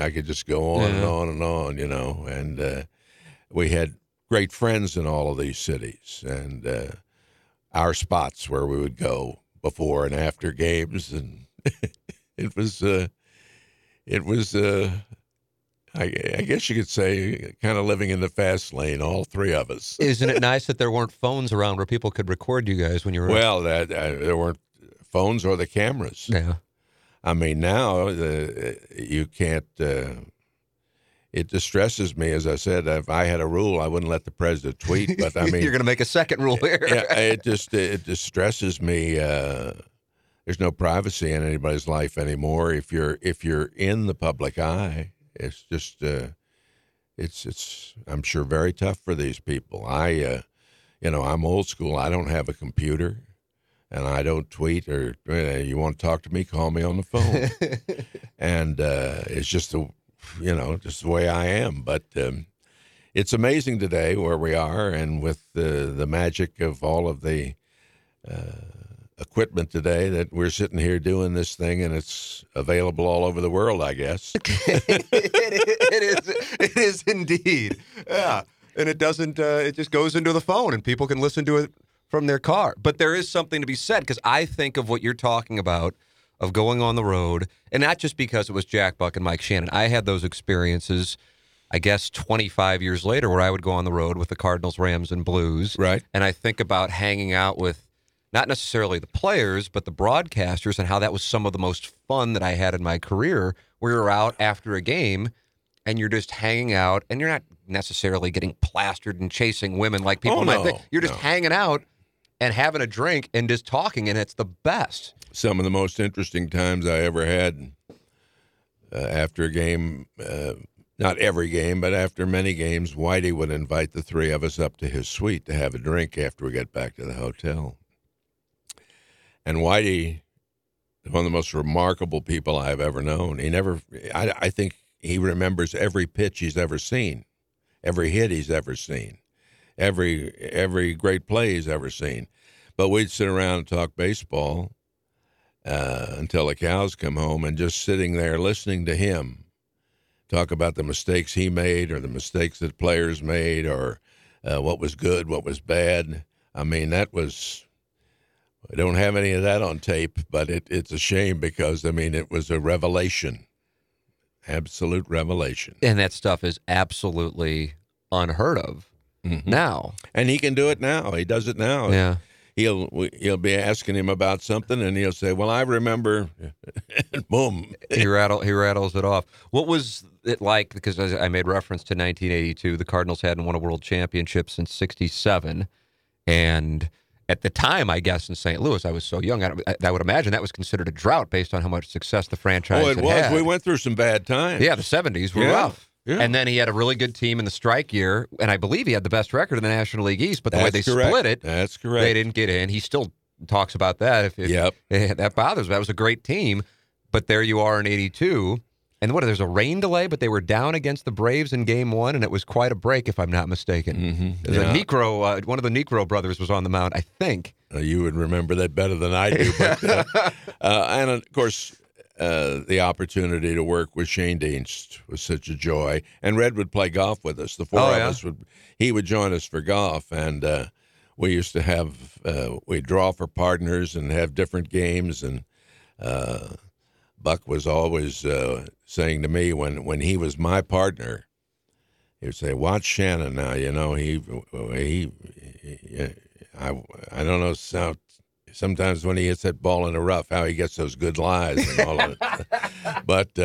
I could just go on and on and on, you know. And we had great friends in all of these cities. And our spots where we would go before and after games, and it was I guess you could say, kind of living in the fast lane, all three of us. Isn't it nice that there weren't phones around where people could record you guys when you were... Well, there weren't phones or the cameras. Yeah. I mean, now you can't... it distresses me, as I said. If I had a rule, I wouldn't let the president tweet, but I mean... You're going to make a second rule here. Yeah, it distresses me. There's no privacy in anybody's life anymore if you're in the public eye. It's just, it's I'm sure, very tough for these people. I'm old school. I don't have a computer, and I don't tweet, or you want to talk to me, call me on the phone. And it's just, just the way I am. But it's amazing today where we are, and with the magic of all of the equipment today, that we're sitting here doing this thing, and it's available all over the world, I guess. It is indeed. Yeah. And it doesn't, it just goes into the phone, and people can listen to it from their car. But there is something to be said, because I think of what you're talking about, of going on the road, and not just because it was Jack Buck and Mike Shannon. I had those experiences, I guess, 25 years later, where I would go on the road with the Cardinals, Rams, and Blues. Right. And I think about hanging out with not necessarily the players, but the broadcasters, and how that was some of the most fun that I had in my career. We were out after a game, and you're just hanging out, and you're not necessarily getting plastered and chasing women like people might think. You're just hanging out and having a drink and just talking, and it's the best. Some of the most interesting times I ever had after a game, not every game, but after many games, Whitey would invite the three of us up to his suite to have a drink after we got back to the hotel. And Whitey, one of the most remarkable people I've ever known. He never, I think he remembers every pitch he's ever seen, every hit he's ever seen, every great play he's ever seen. But we'd sit around and talk baseball until the cows come home, and just sitting there listening to him talk about the mistakes he made, or the mistakes that players made, or what was good, what was bad. I mean, that was... I don't have any of that on tape, but it's a shame, because, I mean, it was a revelation, absolute revelation. And that stuff is absolutely unheard of now. And he can do it now. He does it now. Yeah. He'll be asking him about something, and he'll say, well, I remember, boom. He rattles it off. What was it like, because I made reference to 1982, the Cardinals hadn't won a world championship since 67, and... At the time, I guess, in St. Louis, I was so young. I would imagine that was considered a drought based on how much success the franchise had. Oh, it was. Had. We went through some bad times. Yeah, the 70s were rough. Yeah. And then he had a really good team in the strike year, and I believe he had the best record in the National League East, but the way they split it, that's correct. They didn't get in. He still talks about that. That bothers me. That was a great team, but there you are in 82. And there's a rain delay, but they were down against the Braves in Game 1, and it was quite a break, if I'm not mistaken. One of the Necro brothers was on the mound, I think. You would remember that better than I do. But, and, of course, the opportunity to work with Shane Dienst was such a joy. And Red would play golf with us. The four of us, he would join us for golf, and we used to have, we'd draw for partners and have different games, and Buck was always saying to me when he was my partner, he would say, "Watch Shannon now. You know, I don't know how. Sometimes when he hits that ball in the rough, how he gets those good lies and all of it." But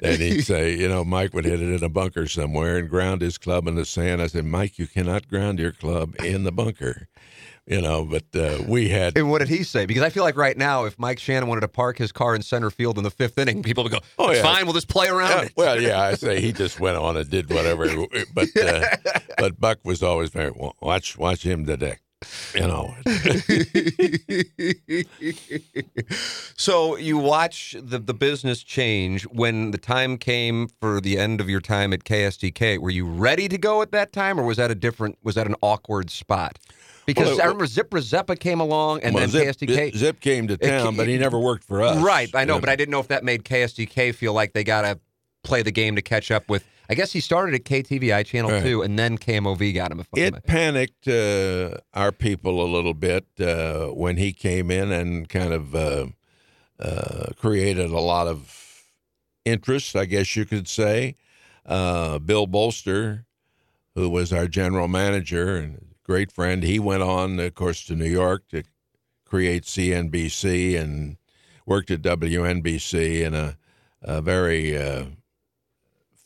and he'd say, you know, Mike would hit it in a bunker somewhere and ground his club in the sand. I said, "Mike, you cannot ground your club in the bunker." You know, but we had. And what did he say? Because I feel like right now, if Mike Shannon wanted to park his car in center field in the fifth inning, people would go, "Oh, yeah, fine, we'll just play around." Yeah, it. Well, yeah, I say he just went on and did whatever. But Buck was always very watch him today. You know. So you watch the business change when the time came for the end of your time at KSDK. Were you ready to go at that time, or was that an awkward spot? Because I remember Zip Rezepa came along, and then KSDK. Zip came to town, but he never worked for us. Right, I know, but I didn't know if that made KSDK feel like they got to play the game to catch up with. I guess he started at KTVI Channel 2, and then KMOV got him. It panicked our people a little bit when he came in and kind of created a lot of interest, I guess you could say. Bill Bolster, who was our general manager and great friend. He went on, of course, to New York to create CNBC and worked at WNBC, and a very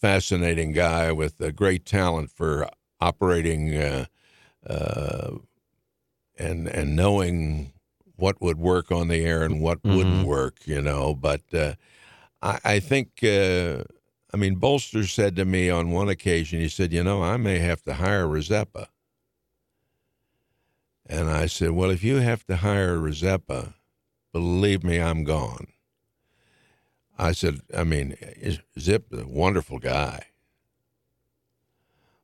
fascinating guy with a great talent for operating and knowing what would work on the air and what wouldn't work, you know. But I think, Bolster said to me on one occasion, he said, "You know, I may have to hire Rezepa." And I said, "Well, if you have to hire Rezepa, believe me, I'm gone." I said, Zip is a wonderful guy.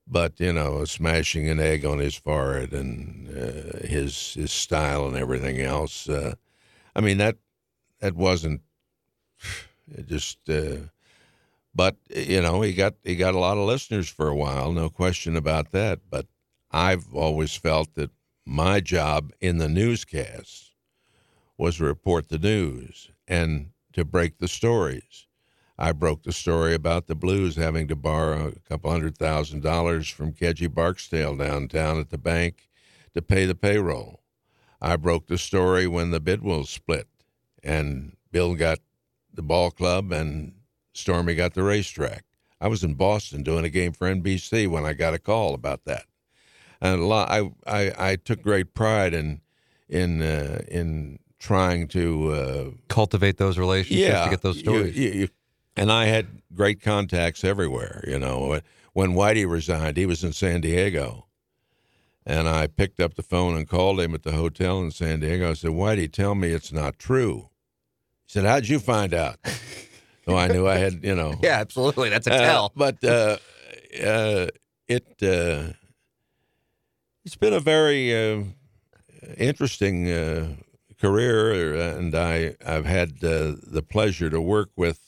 But, you know, smashing an egg on his forehead and his style and everything else, that wasn't just... but, you know, he got a lot of listeners for a while, no question about that. But I've always felt that my job in the newscast was to report the news and to break the stories. I broke the story about the Blues having to borrow $200,000 from Kedgie Barksdale downtown at the bank to pay the payroll. I broke the story when the Bidwells split and Bill got the ball club and Stormy got the racetrack. I was in Boston doing a game for NBC when I got a call about that. And I took great pride in trying to cultivate those relationships to get those stories. And I had great contacts everywhere. You know, when Whitey resigned, he was in San Diego, and I picked up the phone and called him at the hotel in San Diego. I said, "Whitey, tell me it's not true." He said, "How'd you find out?" So I knew I had, you know. Yeah, absolutely, that's a tell. But It's been a very interesting career, and I've had the pleasure to work with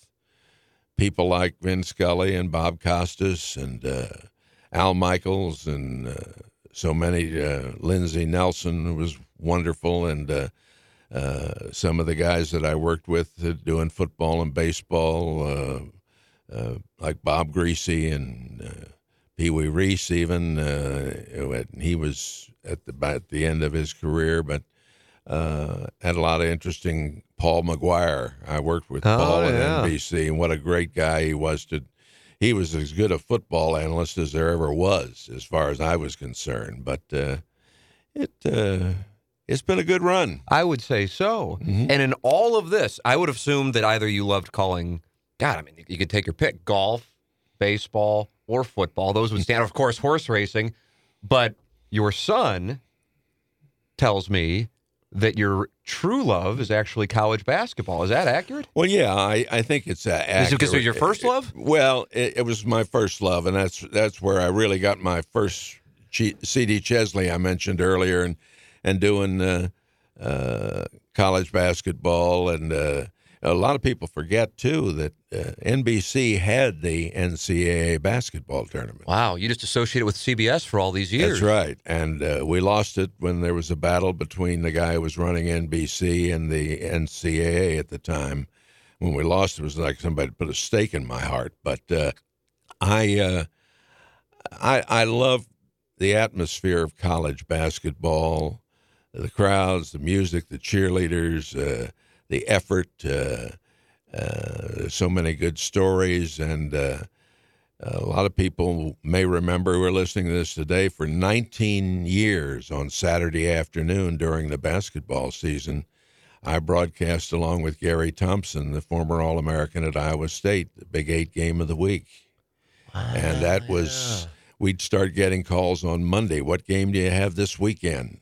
people like Vin Scully and Bob Costas and Al Michaels and so many. Lindsey Nelson was wonderful, and some of the guys that I worked with doing football and baseball, like Bob Greasy and Pee Wee Reese, even he was at the end of his career, but had a lot of interesting. Paul McGuire, I worked with Paul at NBC, and what a great guy he was. He was as good a football analyst as there ever was, as far as I was concerned. But it's been a good run. I would say so. Mm-hmm. And in all of this, I would assume that either you loved calling. God, you could take your pick: golf, baseball, or football. Those would stand, of course, horse racing. But your son tells me that your true love is actually college basketball. Is that accurate? Well, yeah, I think it's accurate. Is it because it was your first love? It was my first love, and that's where I really got my first C.D. Chesley I mentioned earlier, and doing college basketball and a lot of people forget, too, that NBC had the NCAA basketball tournament. Wow, you just associate it with CBS for all these years. That's right, and we lost it when there was a battle between the guy who was running NBC and the NCAA at the time. When we lost, it was like somebody put a stake in my heart. But I love the atmosphere of college basketball, the crowds, the music, the cheerleaders, the effort, so many good stories. And a lot of people may remember, we're listening to this today, for 19 years on Saturday afternoon during the basketball season, I broadcast along with Gary Thompson, the former All-American at Iowa State, the Big Eight game of the week. Wow, and that was, we'd start getting calls on Monday, what game do you have this weekend?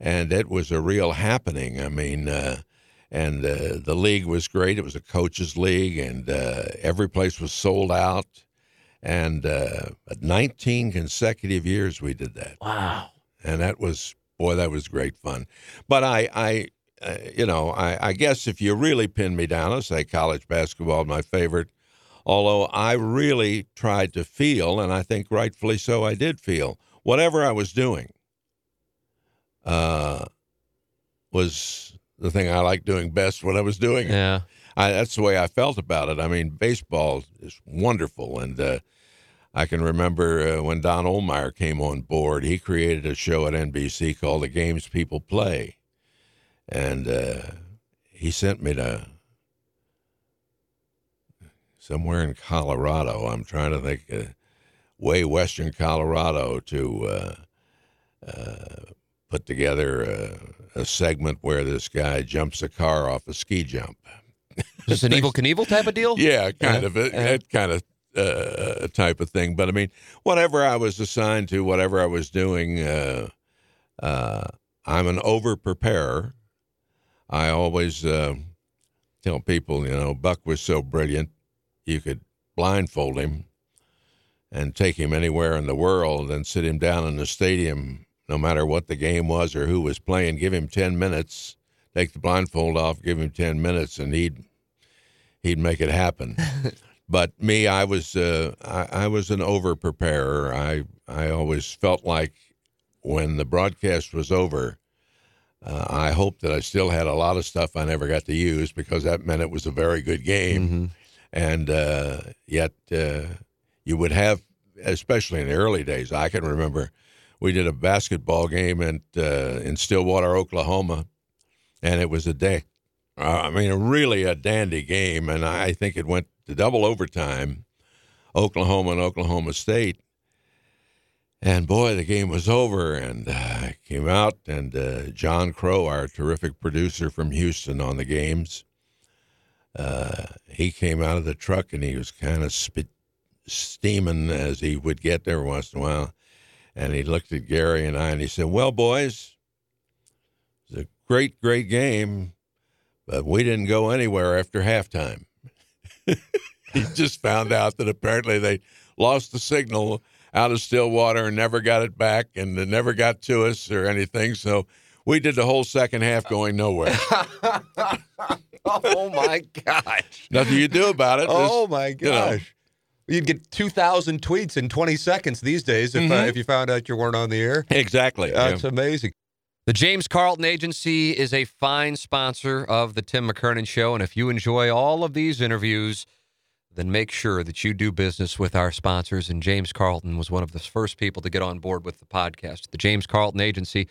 And it was a real happening. I mean, the league was great. It was a coaches' league, and every place was sold out. And 19 consecutive years we did that. Wow. And that was, boy, that was great fun. But I guess if you really pin me down, I'll say college basketball is my favorite, although I really tried to feel, and I think rightfully so I did feel, whatever I was doing was the thing I liked doing best when I was doing it. Yeah. That's the way I felt about it. I mean, baseball is wonderful, and I can remember when Don Olmeyer came on board, he created a show at NBC called The Games People Play. And he sent me to somewhere in Colorado. I'm trying to think, way western Colorado, to put together a segment where this guy jumps a car off a ski jump. Is this an Evel Knievel type of deal? Yeah, kind of that type of thing. But I mean, whatever I was assigned to, whatever I was doing, I'm an over-preparer. I always tell people, you know, Buck was so brilliant, you could blindfold him and take him anywhere in the world and sit him down in the stadium, no matter what the game was or who was playing, give him 10 minutes, take the blindfold off, give him 10 minutes, and he'd make it happen. But me, I was an over-preparer. I always felt like when the broadcast was over, I hoped that I still had a lot of stuff I never got to use, because that meant it was a very good game. Mm-hmm. And yet you would have, especially in the early days, I can remember we did a basketball game in Stillwater, Oklahoma, and it was a dandy game. And I think it went to double overtime, Oklahoma and Oklahoma State. And, boy, the game was over, and I came out, and John Crow, our terrific producer from Houston on the games, he came out of the truck, and he was kind of steaming as he would get every once in a while. And he looked at Gary and I, and he said, well, boys, it's a great, great game, but we didn't go anywhere after halftime. He just found out that apparently they lost the signal out of Stillwater and never got it back, and it never got to us or anything. So we did the whole second half going nowhere. Oh, my gosh. Nothing you do about it. Oh, just, my gosh. You know. You'd get 2,000 tweets in 20 seconds these days if you found out you weren't on the air. Exactly. That's amazing. The James Carlton Agency is a fine sponsor of the Tim McKernan Show, and if you enjoy all of these interviews, then make sure that you do business with our sponsors. And James Carlton was one of the first people to get on board with the podcast. The James Carlton Agency,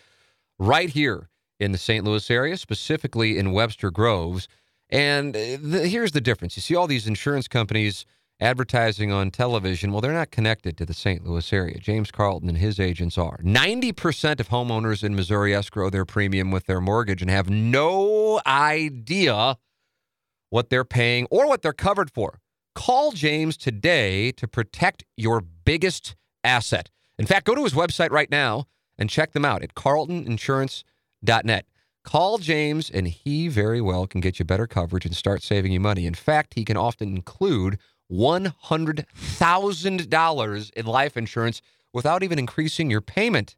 right here in the St. Louis area, specifically in Webster Groves. And here's the difference. You see all these insurance companies advertising on television. Well, they're not connected to the St. Louis area. James Carlton and his agents are. 90% of homeowners in Missouri escrow their premium with their mortgage and have no idea what they're paying or what they're covered for. Call James today to protect your biggest asset. In fact, go to his website right now and check them out at carltoninsurance.net. Call James, and he very well can get you better coverage and start saving you money. In fact, he can often include $100,000 in life insurance without even increasing your payment.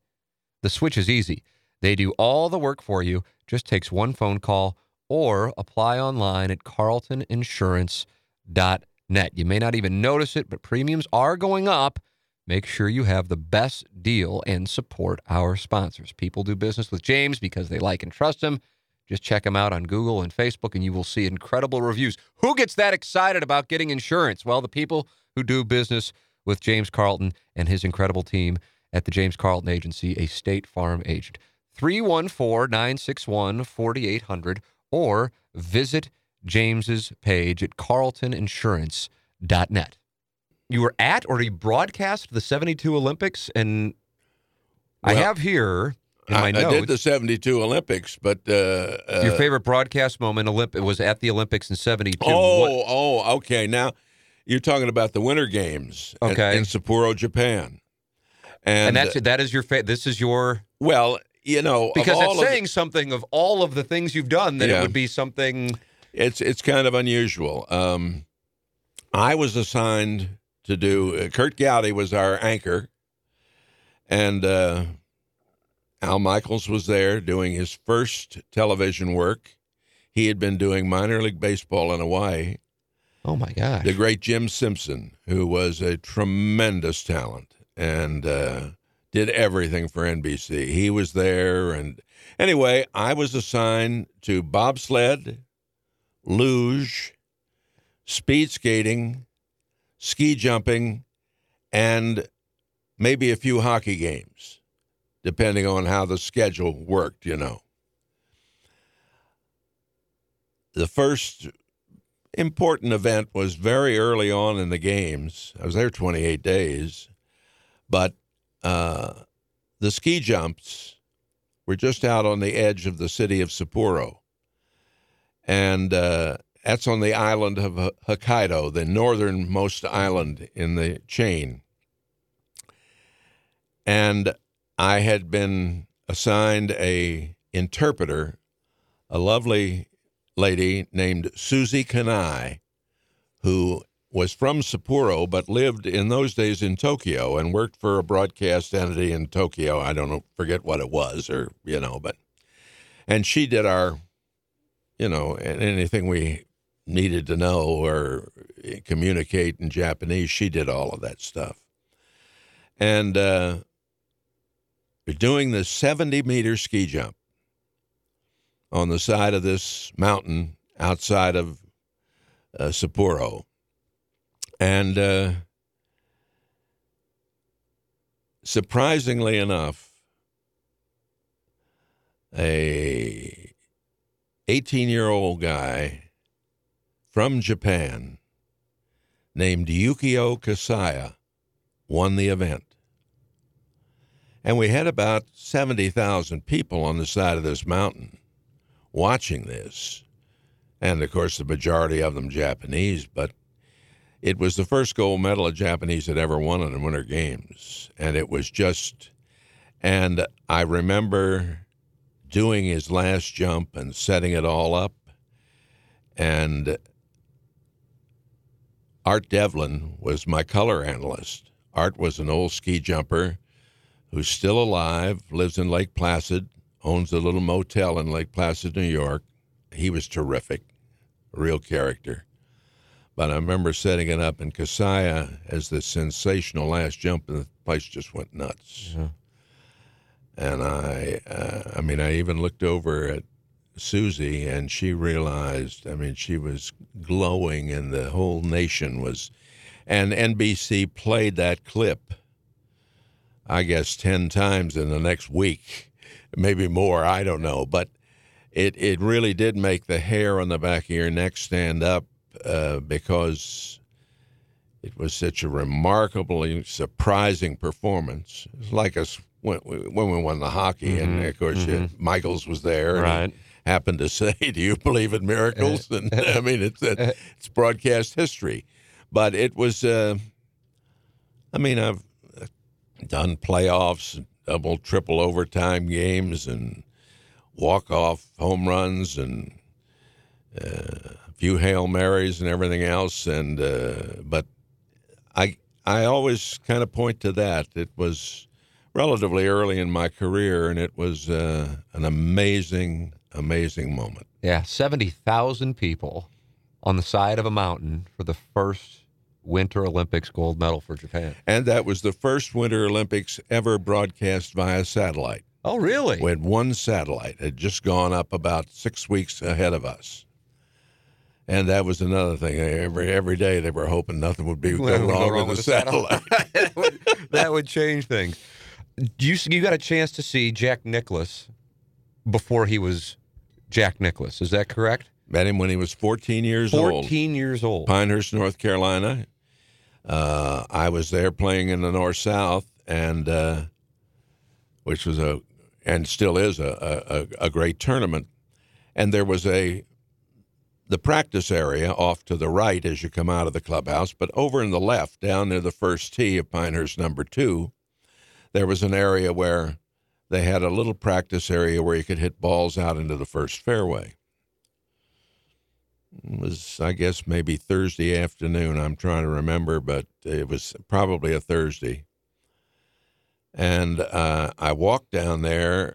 The switch is easy. They do all the work for you. Just takes one phone call or apply online at carltoninsurance.net. You may not even notice it, but premiums are going up. Make sure you have the best deal and support our sponsors. People do business with James because they like and trust him. Just check him out on Google and Facebook, and you will see incredible reviews. Who gets that excited about getting insurance? Well, the people who do business with James Carlton and his incredible team at the James Carlton Agency, a State Farm agent. 314-961-4800 or visit James's page at carltoninsurance.net. You were at, or you broadcast the 72 Olympics, and well, I have here in my notes. I did the 72 Olympics, but... your favorite broadcast moment was at the Olympics in 72. Oh, okay. Now, you're talking about the Winter Games in Sapporo, Japan. And that is your favorite. This is your... Well, you know... Because it's saying something of all of the things you've done, that it would be something... It's kind of unusual. I was assigned... to do. Kurt Gowdy was our anchor, and Al Michaels was there doing his first television work. He had been doing minor league baseball in Hawaii. Oh, my gosh. The great Jim Simpson, who was a tremendous talent and did everything for NBC. He was there. And anyway, I was assigned to bobsled, luge, speed skating, ski jumping, and maybe a few hockey games, depending on how the schedule worked, you know. The first important event was very early on in the games. I was there 28 days, but the ski jumps were just out on the edge of the city of Sapporo, and that's on the island of Hokkaido, the northernmost island in the chain. And I had been assigned a interpreter, a lovely lady named Susie Kanai, who was from Sapporo but lived in those days in Tokyo and worked for a broadcast entity in Tokyo. I don't know, forget what it was, or, you know, but, and she did our, you know, anything we needed to know or communicate in Japanese. She did all of that stuff. And we're doing the 70-meter ski jump on the side of this mountain outside of Sapporo. And surprisingly enough, a 18-year-old guy from Japan named Yukio Kasaya won the event. And we had about 70,000 people on the side of this mountain watching this. And, of course, the majority of them Japanese, but it was the first gold medal a Japanese had ever won in the Winter Games. And it was just, and I remember doing his last jump and setting it all up. And Art Devlin was my color analyst. Art was an old ski jumper who's still alive, lives in Lake Placid, owns a little motel in Lake Placid, New York. He was terrific, a real character. But I remember setting it up, and Kasaya, as the sensational last jump, and the place just went nuts. Yeah. And I even looked over at Susie, and she realized, I mean, she was glowing, and the whole nation was, and NBC played that clip, I guess, 10 times in the next week, maybe more, I don't know. But it really did make the hair on the back of your neck stand up because it was such a remarkably surprising performance. It was like a... When we won the hockey, mm-hmm. and of course Michaels was there, and right. he happened to say, "Do you believe in miracles?" And I mean, it's broadcast history, but it was. I mean, I've done playoffs, double, triple overtime games, and walk-off home runs, and a few Hail Marys, and everything else, and but I always kind of point to that. It was relatively early in my career, and it was an amazing amazing moment. Yeah, 70,000 people on the side of a mountain for the first Winter Olympics gold medal for Japan. And that was the first Winter Olympics ever broadcast via satellite. Oh, really? When one satellite had just gone up about 6 weeks ahead of us. And that was another thing. Every day they were hoping nothing would be go wrong with the satellite. That would change things. You got a chance to see Jack Nicklaus before he was Jack Nicklaus. Is that correct? Met him when he was 14 years old. 14 years old. Pinehurst, North Carolina. I was there playing in the North-South, and which was and still is a great tournament. And there was the practice area off to the right as you come out of the clubhouse, but over in the left, down near the first tee of Pinehurst number 2, there was an area where they had a little practice area where you could hit balls out into the first fairway. It was, I guess, maybe Thursday afternoon. I'm trying to remember, but it was probably a Thursday. And I walked down there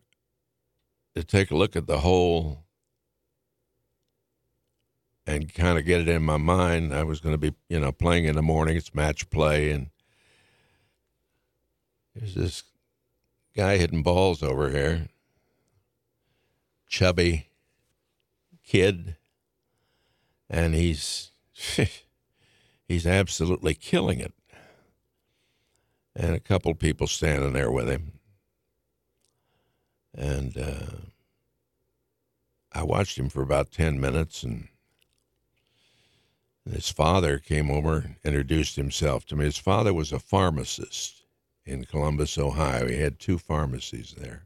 to take a look at the hole and kind of get it in my mind. I was going to be, playing in the morning. It's match play, and there's this guy hitting balls over here. Chubby kid. And he's absolutely killing it. And a couple people standing there with him. And I watched him for about 10 minutes, and his father came over and introduced himself to me. His father was a pharmacist in Columbus, Ohio. He had 2 pharmacies there.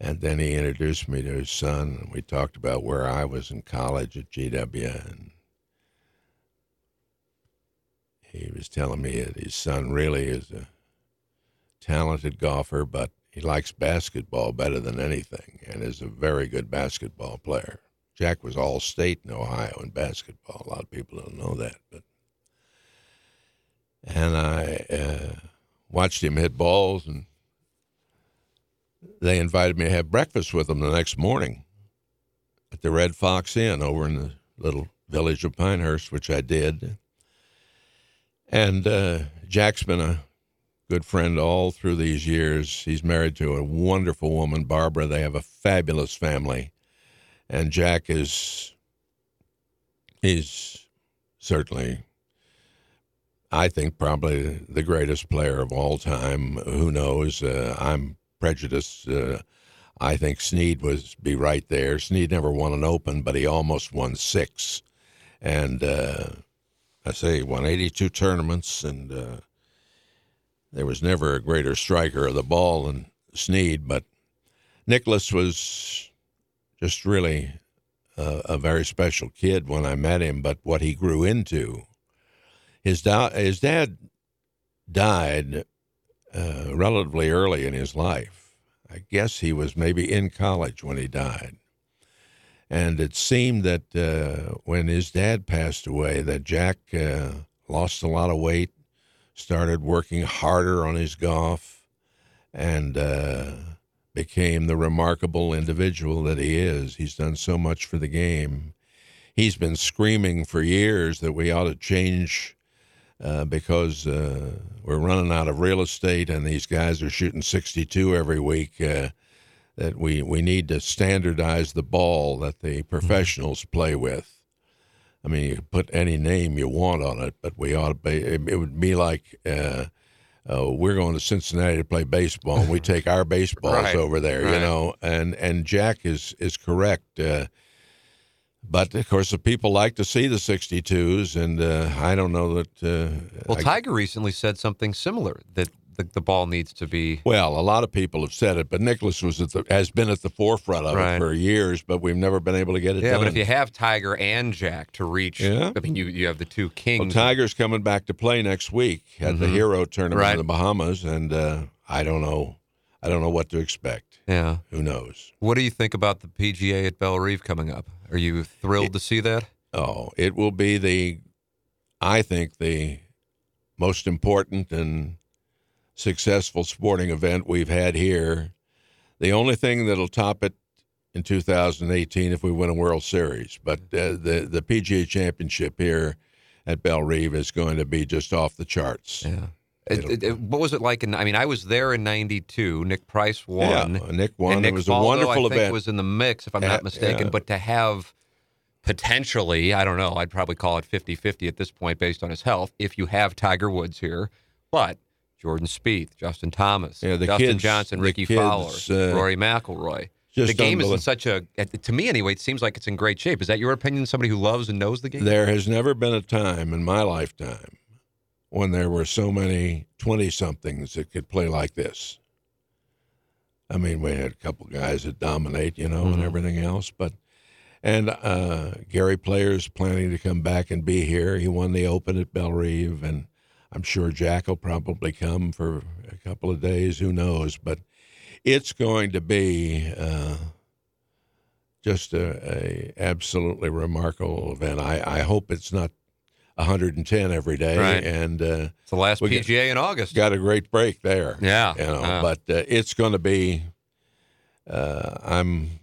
And then he introduced me to his son, and we talked about where I was in college at GW. And he was telling me that his son really is a talented golfer, but he likes basketball better than anything and is a very good basketball player. Jack was all-state in Ohio in basketball. A lot of people don't know that. And I watched him hit balls, and they invited me to have breakfast with them the next morning at the Red Fox Inn over in the little village of Pinehurst, which I did. And Jack's been a good friend all through these years. He's married to a wonderful woman, Barbara. They have a fabulous family. And Jack is certainly, I think, probably the greatest player of all time. Who knows? I'm prejudiced. I think Snead was right there. Snead never won an Open, but he almost won 6. And I say he won 82 tournaments, and there was never a greater striker of the ball than Snead. But Nicklaus was just really a very special kid when I met him, but what he grew into. His dad died relatively early in his life. I guess he was maybe in college when he died. And it seemed that when his dad passed away, that Jack lost a lot of weight, started working harder on his golf, and became the remarkable individual that he is. He's done so much for the game. He's been screaming for years that we ought to change because we're running out of real estate and these guys are shooting 62 every week, that we need to standardize the ball that the professionals play with. I mean, you can put any name you want on it, but we ought to be, it would be like we're going to Cincinnati to play baseball, and we take our baseballs right over there, right. And Jack is correct. But, of course, the people like to see the 62s, and I don't know that... Tiger recently said something similar, that the ball needs to be... Well, a lot of people have said it, but Nicklaus has been at the forefront of it for years, but we've never been able to get it done. Yeah, but if you have Tiger and Jack to reach... Yeah. I mean, you have the two kings. Well, Tiger's coming back to play next week at the Hero Tournament in the Bahamas, and I don't know what to expect. Yeah. Who knows? What do you think about the PGA at Bellerive coming up? Are you thrilled to see that? Oh, it will be the most important and successful sporting event we've had here. The only thing that'll top it in 2018 if we win a World Series, but the PGA Championship here at Bellerive is going to be just off the charts. Yeah. What was it like? I mean, I was there in '92. Nick Price won. Yeah, Nick won. And Nick it was Faldo, a wonderful event. I think was in the mix, if I'm not mistaken. Yeah. But to have potentially, I don't know, I'd probably call it 50-50 at this point based on his health, if you have Tiger Woods here. But Jordan Spieth, Justin Thomas, Dustin Johnson, Ricky Fowler, Rory McIlroy. The game is in such a, to me anyway, it seems like it's in great shape. Is that your opinion, somebody who loves and knows the game? There has never been a time in my lifetime when there were so many 20-somethings that could play like this. I mean, we had a couple guys that dominate, you know, mm-hmm. and everything else. But Gary Player's planning to come back and be here. He won the Open at Bellerive, and I'm sure Jack will probably come for a couple of days. Who knows? But it's going to be just a absolutely remarkable event. I hope it's not 110 every day, right. And it's the last PGA in August. Got a great break there. Yeah, you know, but it's going to be. I'm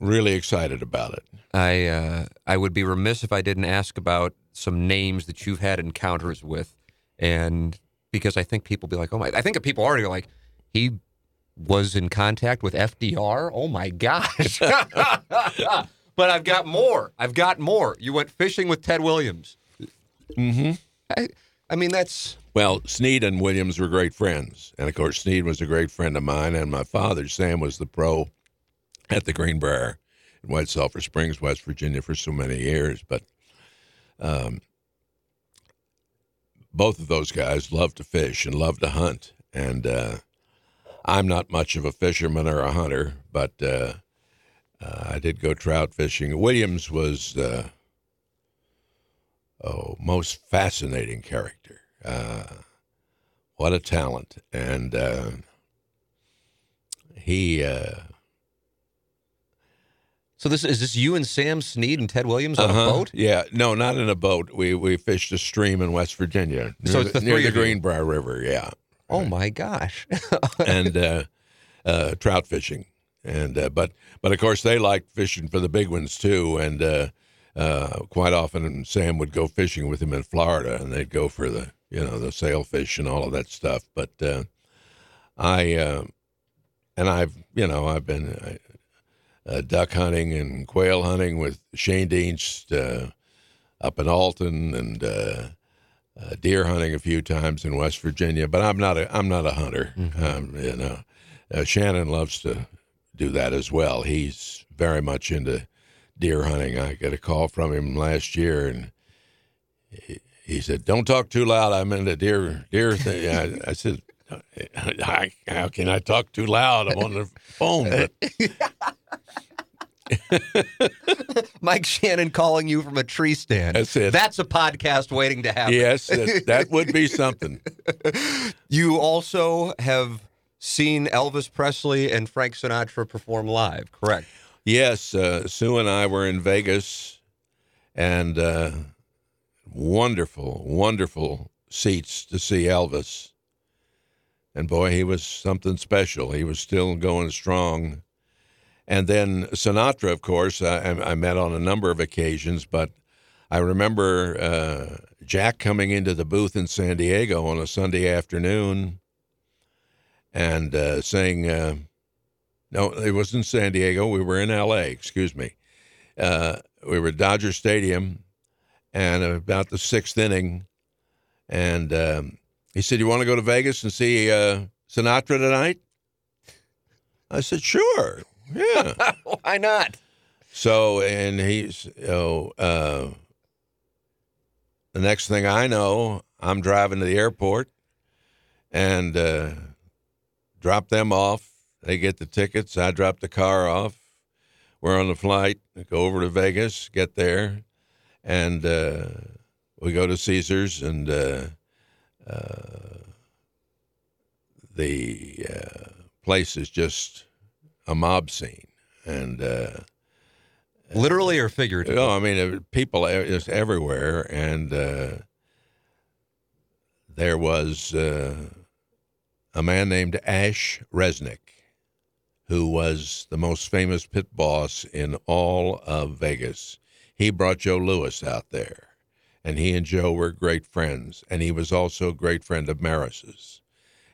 really excited about it. I would be remiss if I didn't ask about some names that you've had encounters with, and because I think people be like, oh my! I think people already are like, he was in contact with FDR. Oh my gosh! But I've got more. I've got more. You went fishing with Ted Williams. Mm-hmm. I mean, that's... Well, Snead and Williams were great friends. And, of course, Snead was a great friend of mine. And my father, Sam, was the pro at the Greenbrier in White Sulphur Springs, West Virginia, for so many years. But both of those guys loved to fish and loved to hunt. And I'm not much of a fisherman or a hunter, but... I did go trout fishing. Williams was the most fascinating character. What a talent. And he... So is this you and Sam Snead and Ted Williams on a boat? Yeah. No, not in a boat. We fished a stream in West Virginia. So it's near the Greenbrier River, yeah. Oh, right. My gosh. And trout fishing. And but of course they liked fishing for the big ones too, and quite often Sam would go fishing with him in Florida, and they'd go for the the sailfish and all of that stuff. But I've been duck hunting and quail hunting with Shane Dienst up in Alton, and deer hunting a few times in West Virginia. But I'm not a hunter. Mm-hmm. Shannon loves to do that as well. He's very much into deer hunting. I got a call from him last year, and he said, "Don't talk too loud. I'm into deer thing." I said, "How can I talk too loud? I'm on the phone." Mike Shannon calling you from a tree stand. That's it. That's a podcast waiting to happen. Yes, that would be something. You also have seen Elvis Presley and Frank Sinatra perform live, correct? Yes. Sue and I were in Vegas, and wonderful, wonderful seats to see Elvis. And boy, he was something special. He was still going strong. And then Sinatra, of course, I met on a number of occasions, but I remember Jack coming into the booth in San Diego on a Sunday afternoon, and saying, no, it wasn't San Diego. We were in L.A., excuse me. We were at Dodger Stadium, and about the sixth inning, and he said, "You want to go to Vegas and see Sinatra tonight?" I said, "Sure, yeah." Why not? So, and he's, the next thing I know, I'm driving to the airport, and... drop them off. They get the tickets. I drop the car off. We're on the flight. Go over to Vegas, get there, and we go to Caesars, and the place is just a mob scene. And literally or figuratively? No, I mean, people is everywhere, and there was... a man named Ash Resnick, who was the most famous pit boss in all of Vegas. He brought Joe Louis out there, and he and Joe were great friends, and he was also a great friend of Maris's.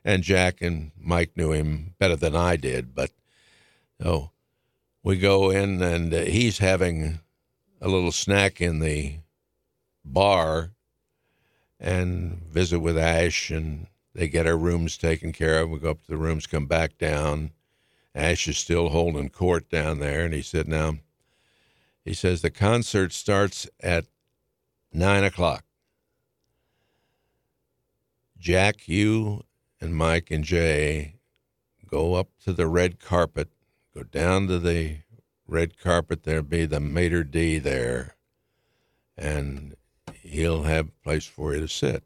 And Jack and Mike knew him better than I did, but oh, we go in, and he's having a little snack in the bar and visit with Ash, and they get our rooms taken care of. We go up to the rooms, come back down. Ash is still holding court down there, and he said, now, he says, the concert starts at 9 o'clock. Jack, you and Mike and Jay go up to the red carpet, go down to the red carpet. There'll be the maitre d' there, and he'll have a place for you to sit.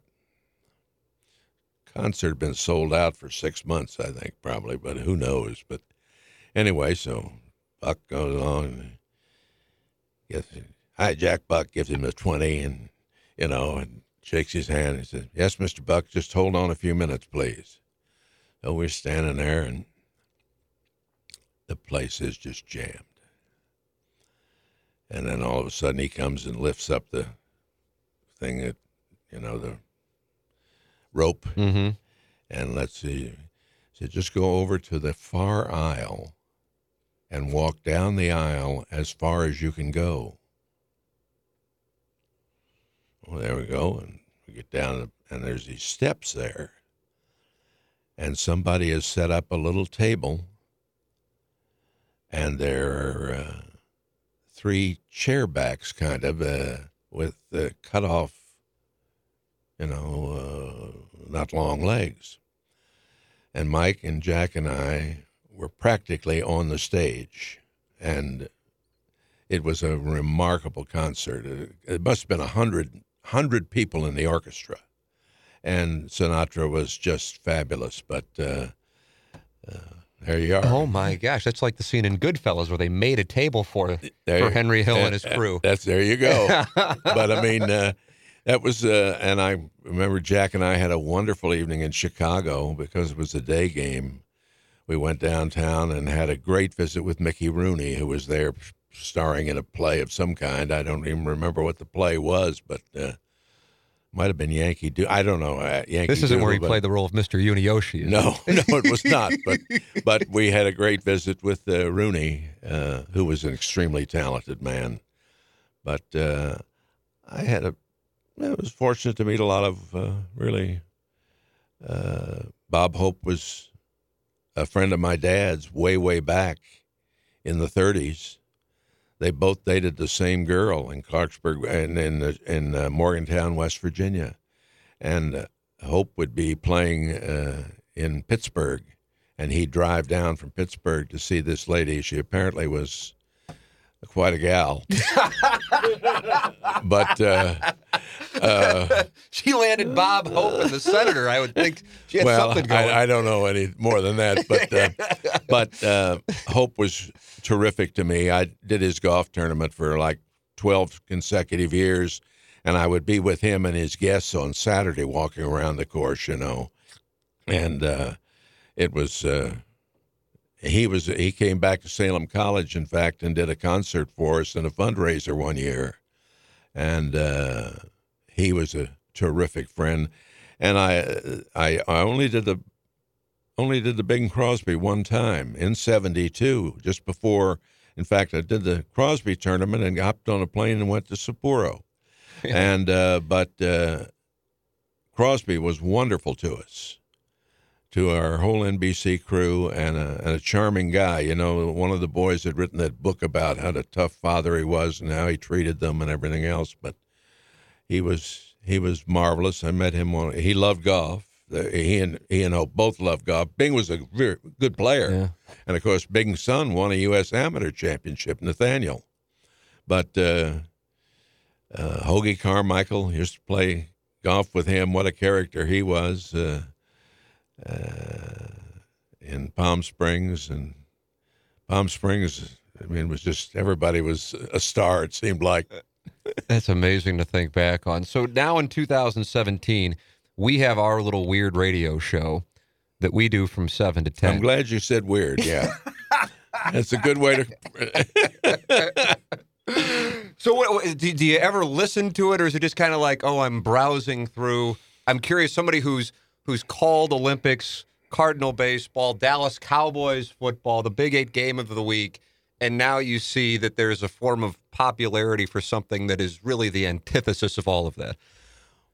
Concert had been sold out for 6 months, I think, probably, but who knows. But anyway, so Buck goes along and gets, hi, Jack Buck, gives him a 20 and, you know, and shakes his hand and says, yes, Mr. Buck, just hold on a few minutes, please. So we're standing there, and the place is just jammed. And then all of a sudden he comes and lifts up the thing that, you know, the rope. Mm-hmm. And let's see, so just go over to the far aisle and walk down the aisle as far as you can go. Well, there we go. And we get down, and there's these steps there. And somebody has set up a little table, and there are three chair backs, kind of, with cut off, you know, not long legs. And Mike and Jack and I were practically on the stage, and it was a remarkable concert. It must have been 100 people in the orchestra, and Sinatra was just fabulous. But there you are. Oh my gosh, that's like the scene in Goodfellas where they made a table for Henry Hill and his crew. There you go. But I mean, that was, and I remember Jack and I had a wonderful evening in Chicago because it was a day game. We went downtown and had a great visit with Mickey Rooney, who was there starring in a play of some kind. I don't even remember what the play was, but might have been Yankee Doodle. I don't know. Yankee this isn't Doodle, where he played the role of Mr. Yuniyoshi. No, it was not. But we had a great visit with Rooney, who was an extremely talented man. But I was fortunate to meet a lot of really. Bob Hope was a friend of my dad's way, way back in the 30s. They both dated the same girl in Clarksburg and in Morgantown, West Virginia. And Hope would be playing in Pittsburgh, and he'd drive down from Pittsburgh to see this lady. She apparently was quite a gal. But she landed Bob Hope and the senator. I would think she had something going. I don't know any more than that, but Hope was terrific to me. I did his golf tournament for like 12 consecutive years, and I would be with him and his guests on Saturday walking around the course, you know. And it was he came back to Salem College, in fact, and did a concert for us and a fundraiser one year. And he was a terrific friend, and I only did the Bing Crosby one time in '72, just before. In fact, I did the Crosby tournament and hopped on a plane and went to Sapporo, and Crosby was wonderful to us, to our whole NBC crew, and a charming guy. You know, one of the boys had written that book about how the tough father he was and how he treated them and everything else. But he was marvelous. I met him he loved golf. He and Hope both loved golf. Bing was a very good player, and of course Bing's son won a U.S. amateur championship, Nathaniel. But Hoagie Carmichael used to play golf with him. What a character he was. In Palm Springs, I mean, it was just, everybody was a star, it seemed like. That's amazing to think back on. So now in 2017, we have our little weird radio show that we do from 7 to 10. I'm glad you said weird, yeah. That's a good way to. So what, do you ever listen to it, or is it just kind of like, oh, I'm browsing through? I'm curious, somebody who's called Olympics, Cardinal baseball, Dallas Cowboys football, the Big Eight game of the week, and now you see that there's a form of popularity for something that is really the antithesis of all of that.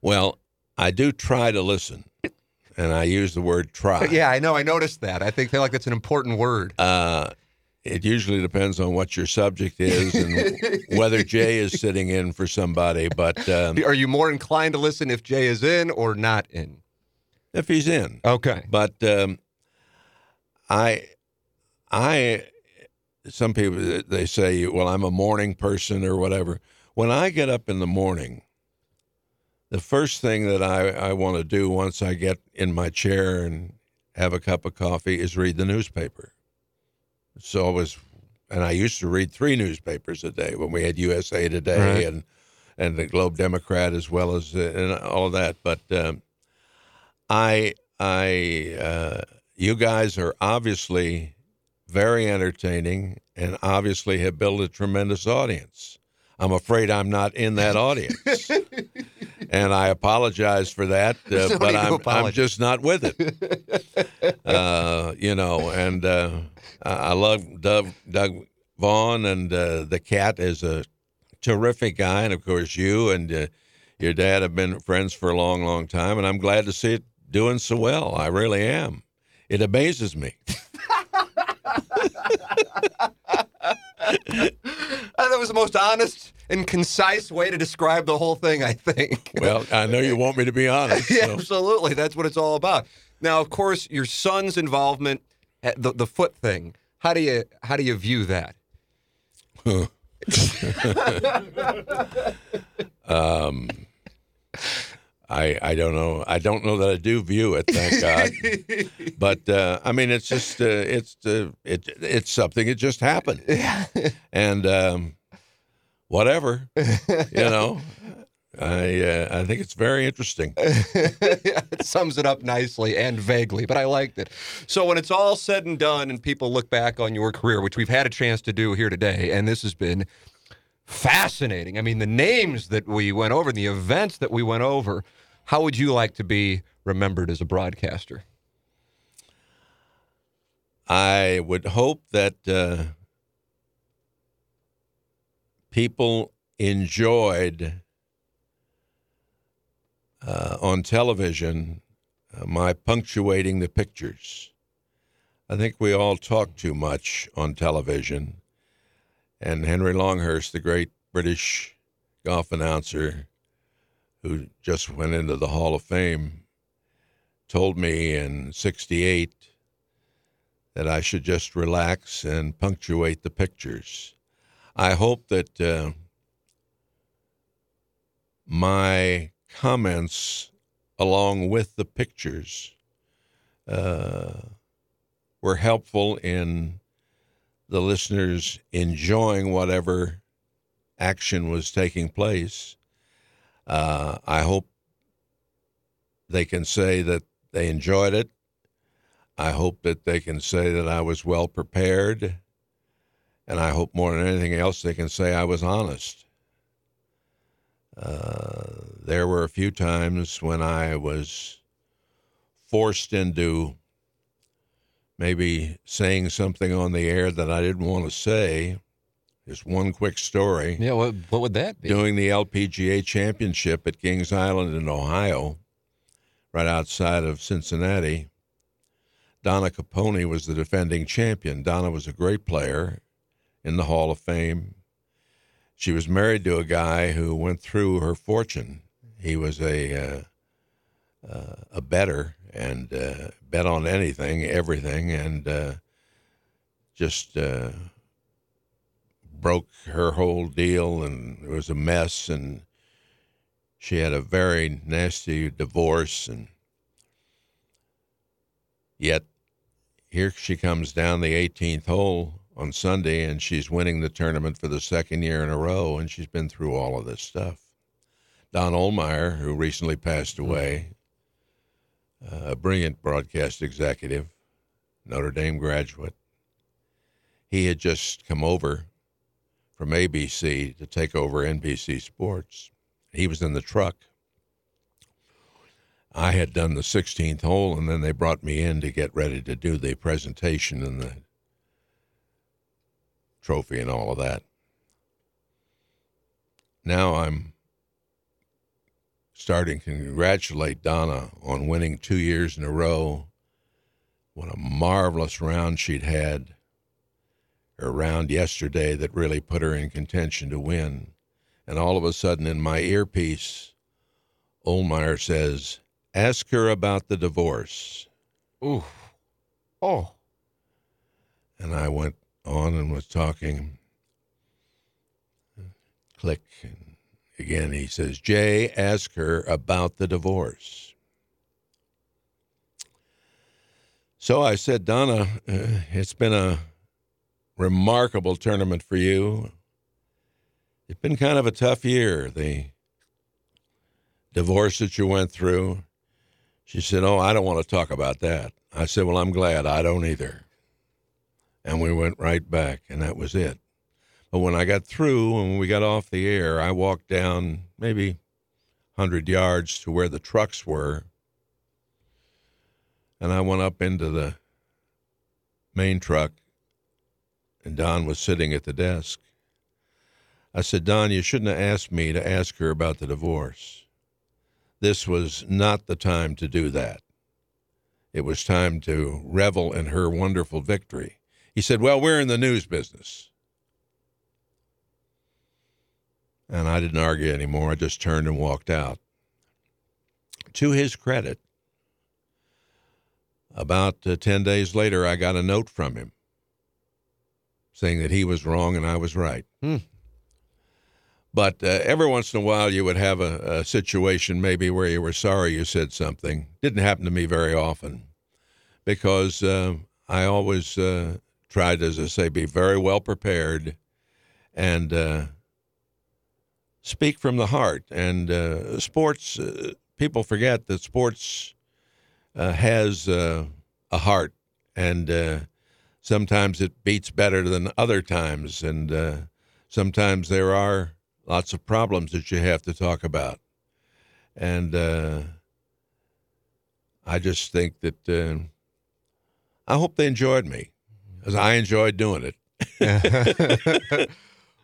Well, I do try to listen, and I use the word try. Yeah, I know. I noticed that. I feel like that's an important word. It usually depends on what your subject is and whether Jay is sitting in for somebody. But are you more inclined to listen if Jay is in or not in? If he's in. Okay. But some people, they say, well, I'm a morning person or whatever. When I get up in the morning, the first thing that I want to do once I get in my chair and have a cup of coffee is read the newspaper. So I used to read 3 newspapers a day when we had USA Today, right, and the Globe Democrat as well as and all that. But you guys are obviously very entertaining and obviously have built a tremendous audience. I'm afraid I'm not in that audience. And I apologize for that, but I'm just not with it. I love Doug Vaughn, and the cat is a terrific guy. And, of course, you and your dad have been friends for a long, long time, and I'm glad to see it doing so well. I really am. It amazes me. That was the most honest and concise way to describe the whole thing, I think. Well, I know you want me to be honest. Yeah, so. Absolutely. That's what it's all about. Now, of course, your son's involvement, the foot thing. How do you view that? I don't know. I don't know that I do view it, thank God. But it's just it's something. It just happened, and whatever, I think it's very interesting. It sums it up nicely and vaguely, but I liked it. So when it's all said and done, and people look back on your career, which we've had a chance to do here today, and this has been fascinating. I mean, the names that we went over, the events that we went over. How would you like to be remembered as a broadcaster? I would hope that people enjoyed on television my punctuating the pictures. I think we all talk too much on television. And Henry Longhurst, the great British golf announcer who just went into the Hall of Fame, told me in '68 that I should just relax and punctuate the pictures. I hope that my comments along with the pictures were helpful in the listeners enjoying whatever action was taking place. I hope they can say that they enjoyed it. I hope that they can say that I was well prepared. And I hope more than anything else, they can say I was honest. There were a few times when I was forced into maybe saying something on the air that I didn't want to say. Just one quick story. Yeah, what would that be? Doing the LPGA Championship at Kings Island in Ohio, right outside of Cincinnati. Donna Capone was the defending champion. Donna was a great player in the Hall of Fame. She was married to a guy who went through her fortune. He was a bettor and bet on anything, everything, and just broke her whole deal, and it was a mess, and she had a very nasty divorce, and yet here she comes down the 18th hole on Sunday, and she's winning the tournament for the second year in a row, and she's been through all of this stuff. Don Olmeyer, who recently passed away, a brilliant broadcast executive, Notre Dame graduate. He had just come over from ABC to take over NBC Sports. He was in the truck. I had done the 16th hole, and then they brought me in to get ready to do the presentation and the trophy and all of that. Now I'm starting to congratulate Donna on winning 2 years in a row. What a marvelous round she'd had. Her round yesterday that really put her in contention to win. And all of a sudden in my earpiece, Olmeyer says, "Ask her about the divorce." Ooh. Oh. And I went on and was talking. Click. And again, he says, "Jay, ask her about the divorce." So I said, "Donna, it's been a remarkable tournament for you. It's been kind of a tough year, the divorce that you went through." She said, "Oh, I don't want to talk about that." I said, "Well, I'm glad I don't either." And we went right back, and that was it. But when I got through and when we got off the air, I walked down maybe 100 yards to where the trucks were, and I went up into the main truck, and Don was sitting at the desk. I said, "Don, you shouldn't have asked me to ask her about the divorce. This was not the time to do that. It was time to revel in her wonderful victory." He said, "Well, we're in the news business." And I didn't argue anymore. I just turned and walked out. To his credit, about 10 days later, I got a note from him saying that he was wrong and I was right. But every once in a while, you would have a situation maybe where you were sorry you said something. Didn't happen to me very often because I always tried, as I say, be very well prepared and speak from the heart. And sports, people forget that sports has a heart, and sometimes it beats better than other times, and sometimes there are lots of problems that you have to talk about. And I just think that I hope they enjoyed me, because I enjoyed doing it.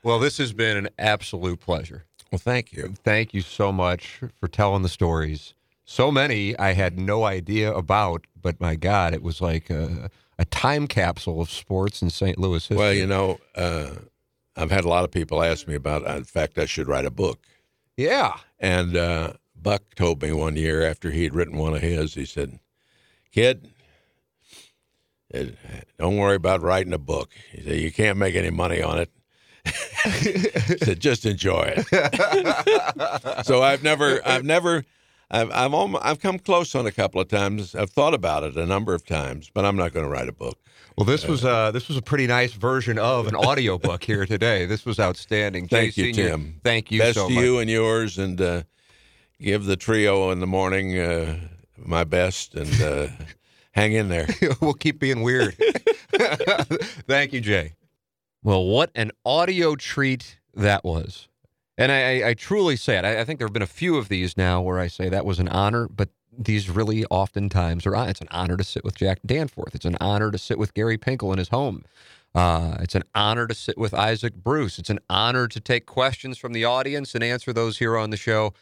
Well, this has been an absolute pleasure. Well, thank you. Thank you so much for telling the stories. So many I had no idea about, but my God, it was like a time capsule of sports in St. Louis history. Well, you know, I've had a lot of people ask me about, in fact, I should write a book. Yeah. And Buck told me one year after he'd written one of his, he said, "Kid, don't worry about writing a book." He said, "You can't make any money on it." He said, "Just enjoy it." So I've come close on a couple of times. I've thought about it a number of times, but I'm not going to write a book. Well, this was a pretty nice version of an audio book here today. This was outstanding. Thank Jay you, Sr., Tim. Thank you Best so much. Best to you and yours, and give the trio in the morning my best, and hang in there. We'll keep being weird. Thank you, Jay. Well, what an audio treat that was. And I truly say it. I think there have been a few of these now where I say that was an honor, but these really oftentimes are. It's an honor to sit with Jack Danforth. It's an honor to sit with Gary Pinkel in his home. It's an honor to sit with Isaac Bruce. It's an honor to take questions from the audience and answer those here on the show.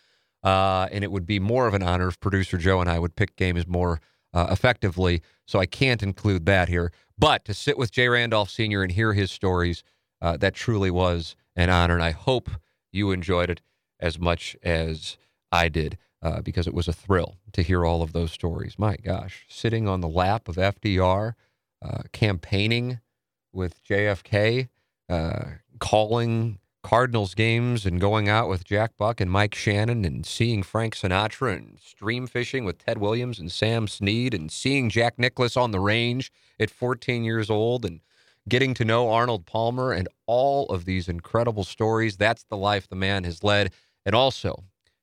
And it would be more of an honor if producer Joe and I would pick games more effectively. So I can't include that here. But to sit with Jay Randolph Sr. and hear his stories, that truly was an honor. And I hope you enjoyed it as much as I did, because it was a thrill to hear all of those stories. My gosh, sitting on the lap of FDR, campaigning with JFK, calling Cardinals games and going out with Jack Buck and Mike Shannon and seeing Frank Sinatra and stream fishing with Ted Williams and Sam Snead and seeing Jack Nicklaus on the range at 14 years old and getting to know Arnold Palmer and all of these incredible stories. That's the life the man has led. And also,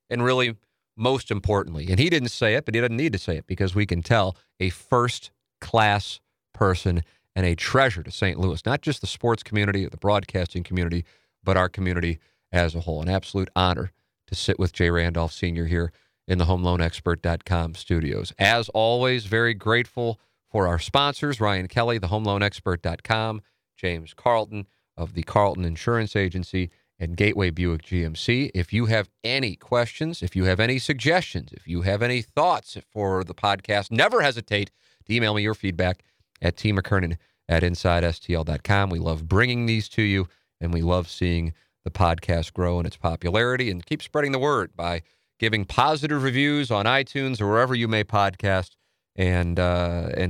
and really most importantly, and he didn't say it, but he doesn't need to say it because we can tell, a first-class person and a treasure to St. Louis, not just the sports community or the broadcasting community, but our community as a whole. An absolute honor to sit with Jay Randolph Sr. here in the HomeLoanExpert.com studios. As always, very grateful for our sponsors, Ryan Kelly, the HomeLoanExpert.com, James Carlton of the Carlton Insurance Agency, and Gateway Buick GMC. If you have any questions, if you have any suggestions, if you have any thoughts for the podcast, never hesitate to email me your feedback at tmckernan@InsideSTL.com. We love bringing these to you, and we love seeing the podcast grow in its popularity. And keep spreading the word by giving positive reviews on iTunes or wherever you may podcast. And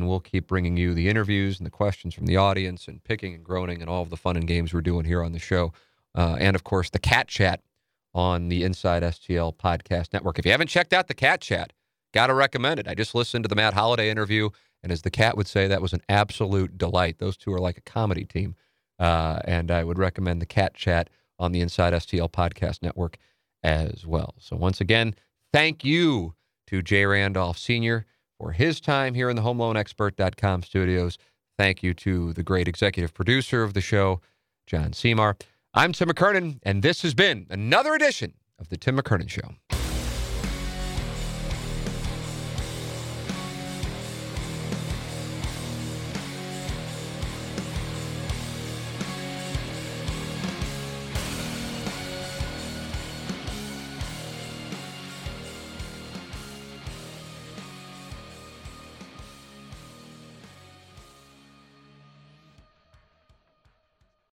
we'll keep bringing you the interviews and the questions from the audience and picking and groaning and all of the fun and games we're doing here on the show. And, of course, the Cat Chat on the Inside STL Podcast Network. If you haven't checked out the Cat Chat, got to recommend it. I just listened to the Matt Holliday interview, and as the cat would say, that was an absolute delight. Those two are like a comedy team, and I would recommend the Cat Chat on the Inside STL Podcast Network as well. So once again, thank you to Jay Randolph Sr., for his time here in the HomeLoanExpert.com studios. Thank you to the great executive producer of the show, John Seymour. I'm Tim McKernan, and this has been another edition of The Tim McKernan Show.